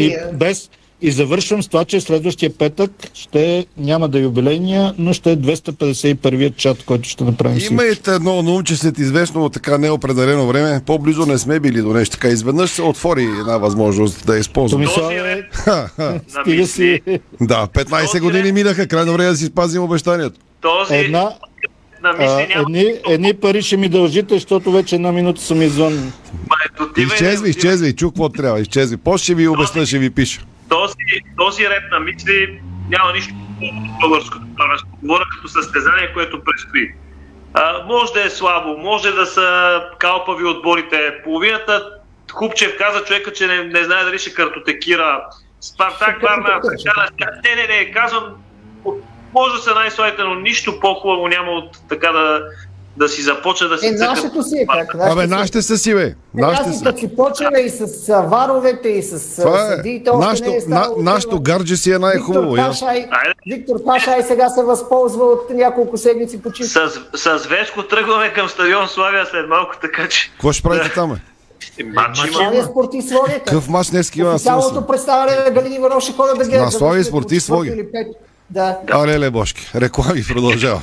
И завършвам с това, че следващия петък ще няма да юбилейния, но ще е 251-вият чат, който ще направим. Имайте едно на ум, че след известно така неопределено време, по-близо не сме били до нещо. Така изведнъж се отвори една възможност да използваме. Стига си. Да, 15 години минаха, крайно време да си спазим обещанието. Едни пари ще ми дължите, защото вече една минута съм извън. Изчезви, чух какво трябва, изчезви. После ще ви обясня, ще ви пиша. Този ред на мисли няма нищо по българското първенство. Говоря като състезание, което предстои. Може да е слабо, може да са калпави отборите. Половината Хупчев каза човека, че не знае дали ще картотекира. Спартак, Варна, не, казвам, може да са най-слабите, но нищо по-хубаво няма от така да си започне да си цъкат. Нашето си е как. Нашите са си, бе. Нашите си почваме и с варовете, и с съдиите. Нашето гарджи си е най-хубаво. Виктор Пашай сега се възползва от няколко седмици почивка. С Веско тръгваме към стадион Славия след малко, така че... Какво ще правите там, бе? Какъв мач днес има на Славия? Официалното представяне на Галин Иванов ще хода да гледа. На Славия спорти Слоги. Алеле бошки, реклами, продължаваме.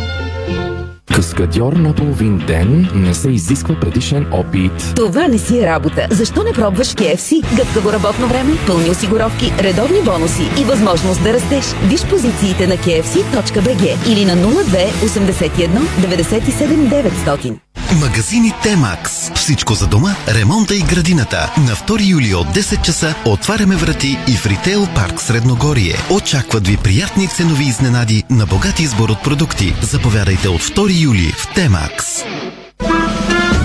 Каскадьор на половин ден не се изисква предишен опит. Това не си е работа. Защо не пробваш KFC? Гъвкаво работно време, пълни осигуровки, редовни бонуси и възможност да растеш. Виж позициите на KFC.bg или на 02 81 97 900. Магазини Темакс. Всичко за дома, ремонта и градината. На 2 юли от 10 часа отваряме врати и в Ритейл парк Средногорие. Очакват ви приятни ценови изненади на богат избор от продукти. Заповядайте от 2 юли в Темакс.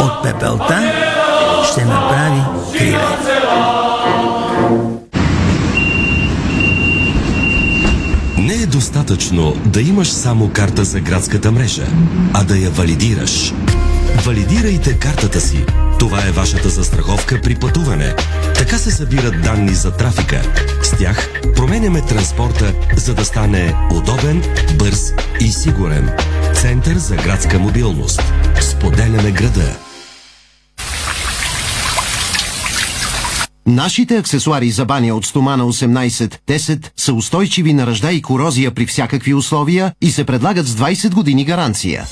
От пепелта ще направи криле. Не е достатъчно да имаш само карта за градската мрежа, а да я валидираш. Валидирайте картата си. Това е вашата застраховка при пътуване. Така се събират данни за трафика. С тях променяме транспорта, за да стане удобен, бърз и сигурен. Център за градска мобилност. Споделяме града. Нашите аксесуари за баня от стомана 18-10 са устойчиви на ръжда и корозия при всякакви условия и се предлагат с 20 години гаранция.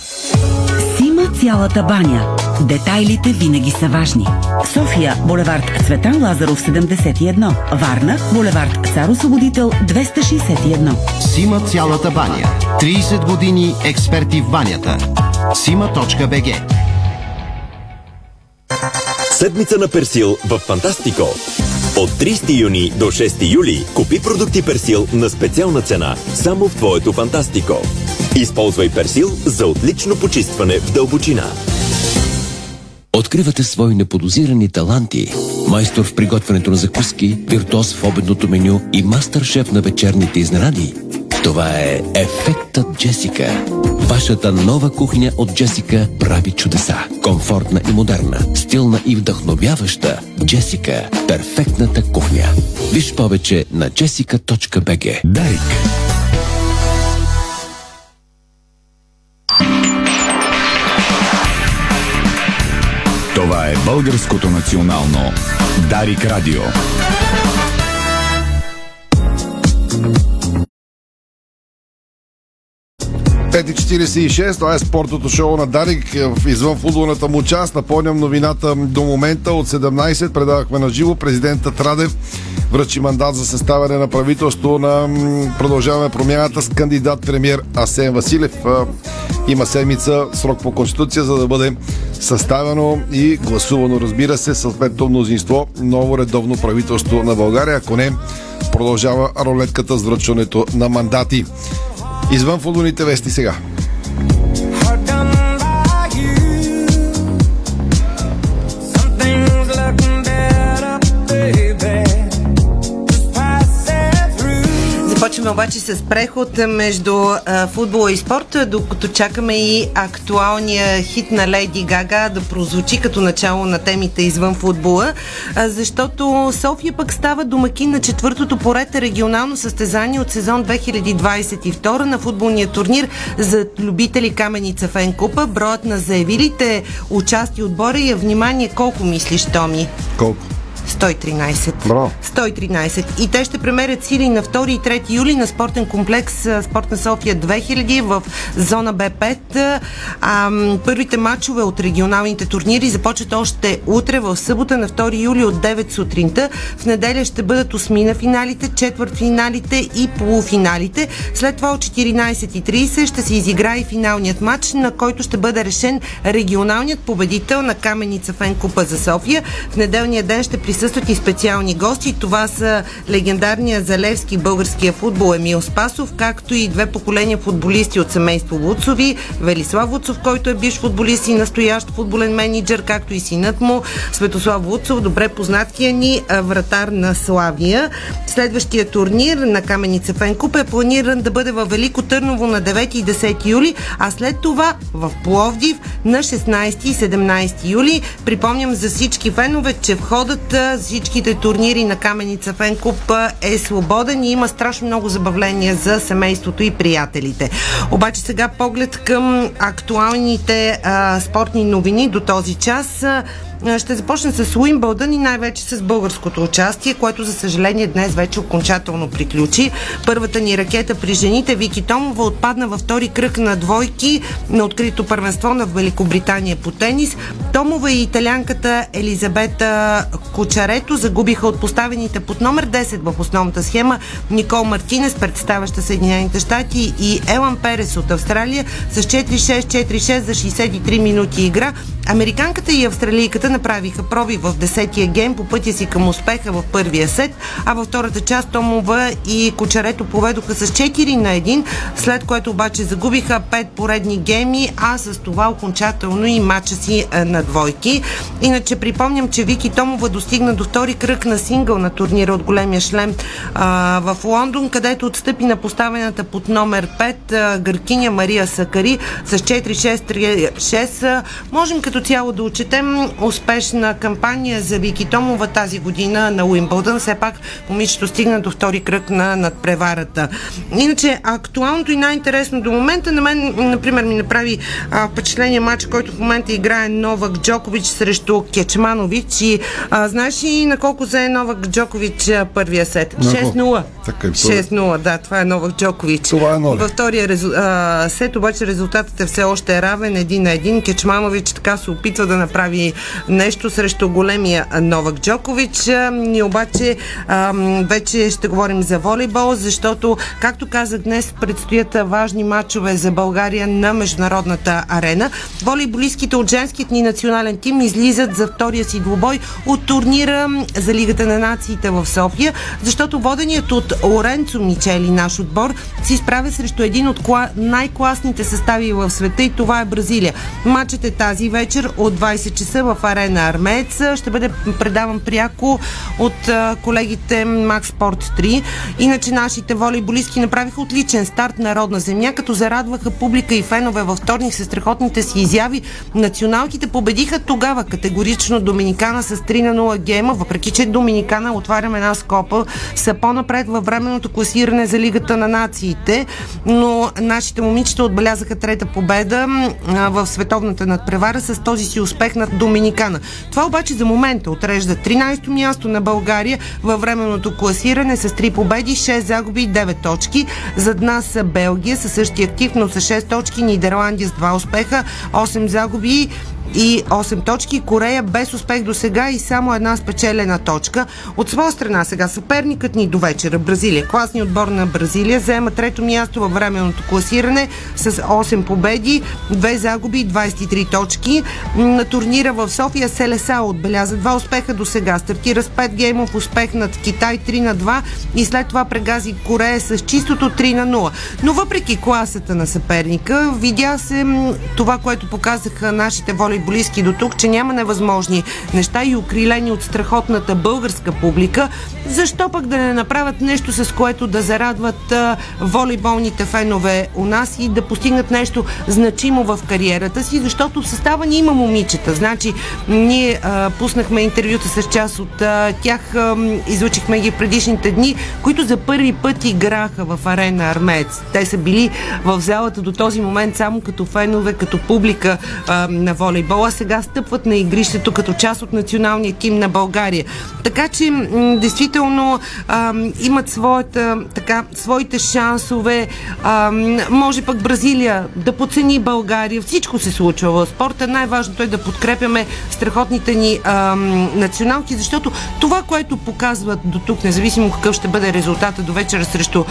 Сима цялата баня. Детайлите винаги са важни. София, булевард Цветан Лазаров 71. Варна, булевард Цар Освободител 261. Сима цялата баня. 30 години експерти в банята. Sima.bg. Седмица на Персил в Фантастико. От 30 юни до 6 юли купи продукти Персил на специална цена само в твоето Фантастико. Използвай Персил за отлично почистване в дълбочина. Откривате свои неподозирани таланти. Майстор в приготвянето на закуски, виртуоз в обедното меню и мастър-шеф на вечерните изненади. Това е Ефектът Джесика. Вашата нова кухня от Джесика прави чудеса. Комфортна и модерна, стилна и вдъхновяваща. Джесика – перфектната кухня. Виж повече на jessica.bg. Дарик. Това е българското национално Дарик Радио. Пети 46, това е спортното шоу на Дарик извън футболната му част. Напомням новината до момента. От 17 предавахме на живо. Президентът Радев връчи мандат за съставяне на правителство на Продължаваме промяната с кандидат премиер Асен Василев. Има седмица срок по Конституция, за да бъде съставено и гласувано, разбира се, съответно мнозинство, ново редовно правителство на България. Ако не, продължава рулетката с връчването на мандати. Извън футболните вести сега. Започваме обаче с преход между футбола и спорта, докато чакаме и актуалния хит на Леди Гага да прозвучи като начало на темите извън футбола, защото София пък става домакин на четвъртото поред регионално състезание от сезон 2022 на футболния турнир за любители Каменица Фенкупа. Броят на заявилите участие отбора и внимание, колко мислиш, Томи? Колко? 113. Браво. 113. И те ще премерят сили на 2 и 3 юли на спортен комплекс Спортна София 2000 в зона Б5. Първите матчове от регионалните турнири започват още утре в събота на 2 юли от 9 сутринта. В неделя ще бъдат осмина финалите, четвъртфиналите и полуфиналите. След това от 14.30 ще се изиграе финалният матч, на който ще бъде решен регионалният победител на Каменица Фенкупа за София. В неделния ден ще присъстват и специални гости. Това са легендарния за Левски българския футбол Емил Спасов, както и две поколения футболисти от семейство Луцови, Велислав Луцов, който е бивш футболист и настоящ футболен мениджър, както и синът му Светослав Луцов, добре познатия ни вратар на Славия. Следващия турнир на Каменица Фенкуп е планиран да бъде във Велико Търново на 9 и 10 юли, а след това в Пловдив на 16 и 17 юли. Припомням за всички фенове, че входът за всичките турнири на Каменица Фенкупа е свободен и има страшно много забавления за семейството и приятелите. Обаче сега поглед към актуалните спортни новини до този час. Ще започна с Уимбълдън и най-вече с българското участие, което за съжаление днес вече окончателно приключи. Първата ни ракета при жените Вики Томова отпадна във втори кръг на двойки на открито първенство на Великобритания по тенис. Томова и италянката Елизабета Кучарето загубиха от поставените под номер 10 в основната схема Никол Мартинес, представяща Съединените щати, и Елан Перес от Австралия с 4-6, 4-6 за 63 минути игра. Американката и австралийката направиха проби в 10-тия гейм по пътя си към успеха в първия сет, а във втората част Томова и Кучарето поведоха с 4-1, след което обаче загубиха 5 поредни гейми, а с това окончателно и матча си на двойки. Иначе припомням, че Вики Томова достигна до втори кръг на сингъл на турнира от големия шлем в Лондон, където отстъпи на поставената под номер 5 гъркиня Мария Сакари с 4-6-3-6. Можем като цяло да отчетем успешна кампания за Вики Томова тази година на Уимбълдън. Все пак момичето стигна до втори кръг на надпреварата. Иначе актуалното и най-интересно до момента на мен, например, ми направи впечатление матч, който в момента играе Новак Джокович срещу Кечманович. И знаеш ли на колко зае Новак Джокович първия сет? 6-0. 6-0, да, това е Новак Джокович. Във втория сет обаче резултатът е все още равен 1-1. Кечманович така се опитва да направи нещо срещу големия Новак Джокович. Ние обаче вече ще говорим за волейбол, защото, както казах, днес предстоят важни матчове за България на международната арена. Волейболистките от женският ни национален тим излизат за втория си двубой от турнира за Лигата на нациите в София, защото воденият от Лоренцо Мичели наш отбор се изправя срещу един от най-класните състави в света, и това е Бразилия. Матчът е тази вечер от 20 часа в Арена Армеец. Ще бъде предаван пряко от колегите Макс Спорт 3. Иначе нашите волейболистки направиха отличен старт на родна земя, като зарадваха публика и фенове във вторник със страхотните си изяви. Националките победиха тогава категорично Доминикана с 3-0 гейма, въпреки че Доминикана, отварям една скоба, са по-напред във временното класиране за Лигата на нациите, но нашите момичета отбелязаха трета победа в световната надпревара с този си успех над Доминикана. Това обаче за момента отрежда 13-то място на България във временното класиране с 3 победи, 6 загуби и 9 точки. Зад нас са Белгия със същия актив, но с 6 точки, Нидерландия с 2 успеха, 8 загуби и 8 точки. Корея без успех до сега и само една спечелена точка. От своя страна сега съперникът ни до вечера Бразилия. Класният отбор на Бразилия заема трето място във временното класиране с 8 победи, 2 загуби и 23 точки. На турнира в София Селесао отбеляза 2 успеха до сега. Стартира с 5 геймов успех над Китай 3-2 и след това прегази Корея с чистото 3-0. Но въпреки класата на съперника, видя се това, което показаха нашите волейболисти близки до тук, че няма невъзможни неща и окрилени от страхотната българска публика. Защо пък да не направят нещо, с което да зарадват волейболните фенове у нас и да постигнат нещо значимо в кариерата си, защото в състава ни има момичета. Значи, ние пуснахме интервюта с част от тях, излучихме ги предишните дни, които за първи път играха в Арена Армеец. Те са били в залата до този момент само като фенове, като публика на волейбол. Бола сега стъпват на игрището като част от националния тим на България. Така че, действително имат своите шансове. Може пък Бразилия да подцени България. Всичко се случва в спорта. Най-важното е да подкрепяме страхотните ни националки, защото това, което показват до тук, независимо какъв ще бъде резултата до вечера срещу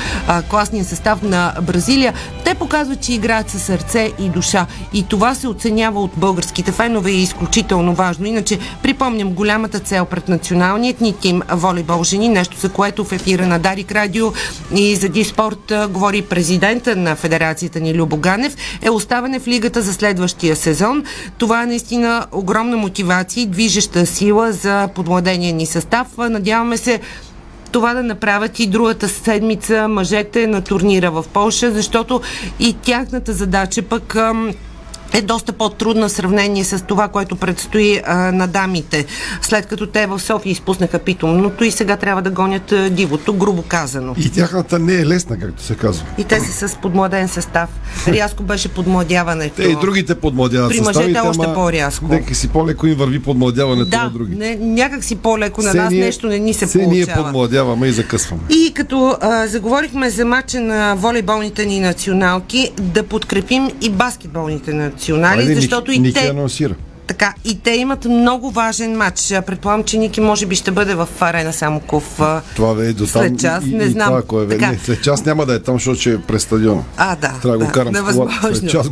класния състав на Бразилия, те показват, че играят със сърце и душа. И това се оценява от български фенове е изключително важно. Иначе припомням голямата цел пред националният ни тим волейбол жени, нещо за което в ефира на Дарик Радио и за Диспорт говори президента на федерацията ни Любо Ганев, е оставане в лигата за следващия сезон. Това е наистина огромна мотивация и движеща сила за подмладения ни състав. Надяваме се това да направят и другата седмица мъжете на турнира в Полша, защото и тяхната задача пък е доста по-трудна в сравнение с това, което предстои на дамите, след като те в София изпуснаха питомното и сега трябва да гонят дивото, грубо казано. И тяхната не е лесна, както се казва. И те са с подмладен състав. Рязко беше подмладяването. Те и другите подмладяват съставите. При мъжете още по-рязко. Нека си по-леко им върви подмладяването на другите. Да, някак си по-леко на нас нещо не ни се получава. Ние подмладяваме и закъсваме. И като заговорихме за мача на волейболните ни националки, да подкрепим и баскетболните национали, защото и те анонсира. Така, и те имат много важен матч. Предполагам, че Ники може би ще бъде в Арена Самоков. Това е до там. След час, не знам. След час няма да е там, защото ще е през стадиона. Да. Трябва да го карам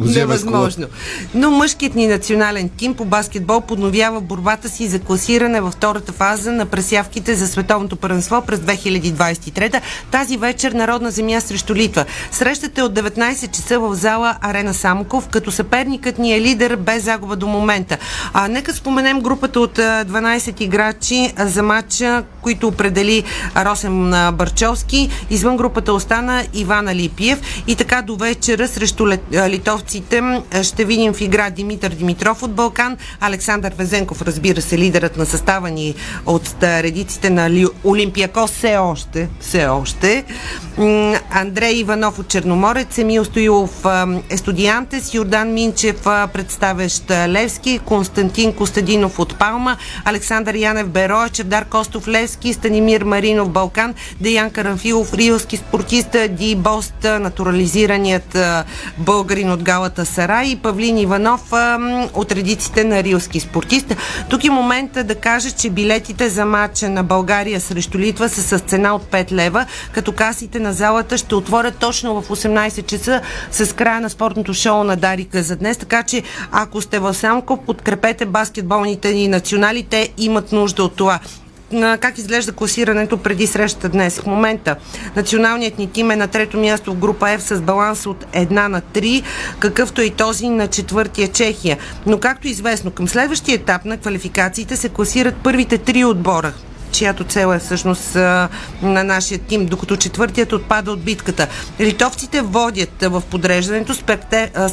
невъзможно. Но мъжкият ни национален тим по баскетбол подновява борбата си за класиране във втората фаза на пресявките за световното първенство през 2023. Тази вечер народна земя срещу Литва. Срещата е от 19 часа в зала Арена Самоков, като съперникът ни е лидер без загуба до момента. Нека споменем групата от 12 играчи за матча, които определи Росен Барчовски. Извън групата остана Иван Алипиев. И така до вечера срещу литовците ще видим в игра Димитър Димитров от Балкан, Александър Везенков, разбира се, лидерът на състава ни от редиците на Олимпиакос, все още. Андрей Иванов от Черноморец, Емил Стоилов Естудиантес, Йордан Минчев представящ Левски, Константин Костадинов от Палма, Александър Янев Бероя, Чевдар Костов Левски, Станимир Маринов Балкан, Деян Карамфилов Рилски спортист, Ди Бост натурализираният българин от Галата Сарай и Павлин Иванов от редиците на Рилски спортист. Тук е момента да кажа, че билетите за матча на България срещу Литва са с цена от 5 лева, като касите на залата ще отворят точно в 18 часа с края на спортното шоу на Дарика за днес, така че ако сте в Самков, подкрепете баскетболните ни национали, те имат нужда от това. Как изглежда класирането преди срещата днес? В момента националният ни тим е на трето място в група F с баланс от 1-3, какъвто е и този на четвъртия Чехия. Но както известно, към следващия етап на квалификациите се класират първите 3 отбора, чиято цел е всъщност на нашия тим, докато четвъртият отпада от битката. Литовците водят в подреждането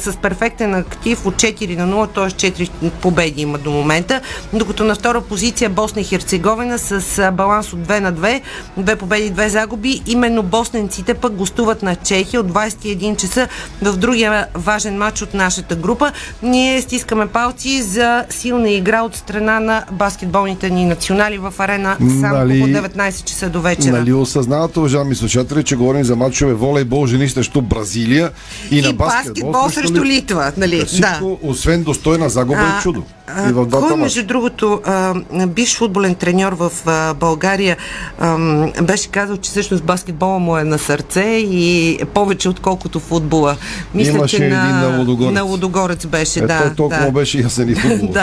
с перфектен актив от 4-0, т.е. 4 победи има до момента, докато на втора позиция Босна и Херцеговина с баланс от 2-2, 2 победи, 2 загуби. Именно босненците пък гостуват на Чехия от 21 часа в другия важен матч от нашата група. Ние стискаме палци за силна игра от страна на баскетболните ни национали в Арена Самоков от 19 часа до вечера. Нали осъзнавате, уважаеми слушатели, че говорим за матчове волейбол жени срещу Бразилия и на баскетбол срещу Литва. Нали? Всичко, да. Освен достойна загуба и чудо. Кой, между другото, бивш футболен треньор в България беше казал, че всъщност баскетбола му е на сърце и повече отколкото футбола. Мисля, имаше че на Лудогорец. На Лудогорец беше, той толкова беше ясен и футбол.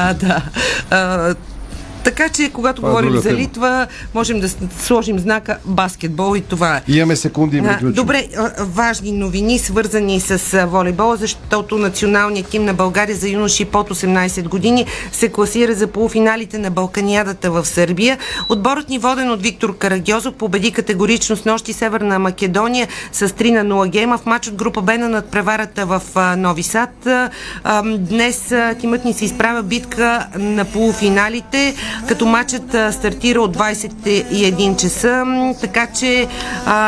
Така че, когато говорим за Литва, можем да сложим знака баскетбол и това е. Имаме секунди и приключим. Добре, важни новини, свързани с волейбола, защото националният тим на България за юноши под 18 години се класира за полуфиналите на Балканиадата в Сърбия. Отборът ни, воден от Виктор Карагиозов, победи категорично с нощи Северна Македония с 3-0 гейма в матч от група Б на надпреварата в Нови Сад. Днес тимът ни се изправя битка на полуфиналите, като матчът стартира от 21 часа, така че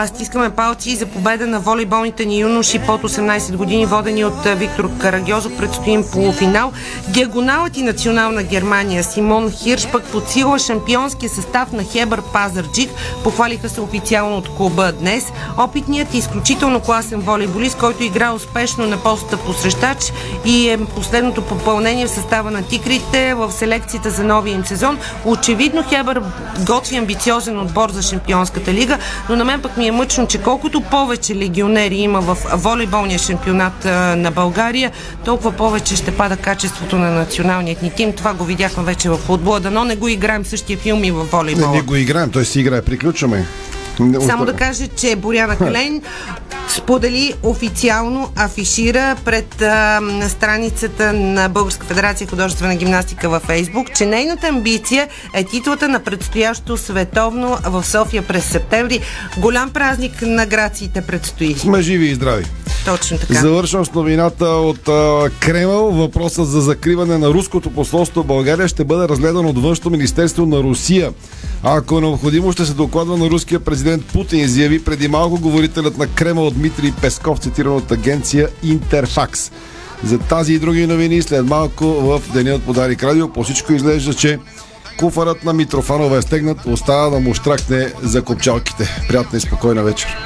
стискаме палци за победа на волейболните ни юноши под 18 години, водени от Виктор Карагиозов. Предстоим полуфинал. Диагоналът и национална Германия Симон Хирш пък подсила шампионския състав на Хебър Пазарджик, похвалиха се официално от клуба днес. Опитният и изключително класен волейболист, който игра успешно на поста посрещач и е последното попълнение в състава на тигрите в селекцията за новия им сезон. Очевидно Хебър готви амбициозен отбор за Шампионската лига, но на мен пък ми е мъчно, че колкото повече легионери има в волейболния шампионат на България, толкова повече ще пада качеството на националният ни тим. Това го видяхме вече в футбола, дано не го играем същия филм и в волейбола. Не го играем, той си играе. Приключваме. Само да кажа, че Боряна Калейн сподели официално, афишира пред страницата на Българска федерация художествена гимнастика във Фейсбук, че нейната амбиция е титлата на предстоящото световно в София през септември. Голям празник на грациите предстои. Сме живи и здрави. Точно така. Завършвам с новината от Кремъл. Въпросът за закриване на руското посолство в България ще бъде разгледан от Външното министерство на Русия. Ако е необходимо, ще се докладва на руския президент Путин, заяви преди малко говорителят на Кремъл Дмитрий Песков, цитиран от агенция Интерфакс. За тази и други новини след малко в Деня от Дарик Радио. По всичко изглежда, че куфарът на Митрофанова е стегнат, остава да му штракне за копчалките. Приятна и спокойна вечер.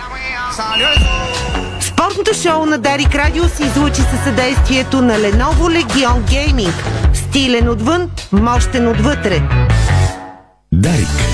Спортното шоу на Дарик Радио се излучи със съдействието на Lenovo Legion Gaming. Стилен отвън, мощен отвътре. Дарик.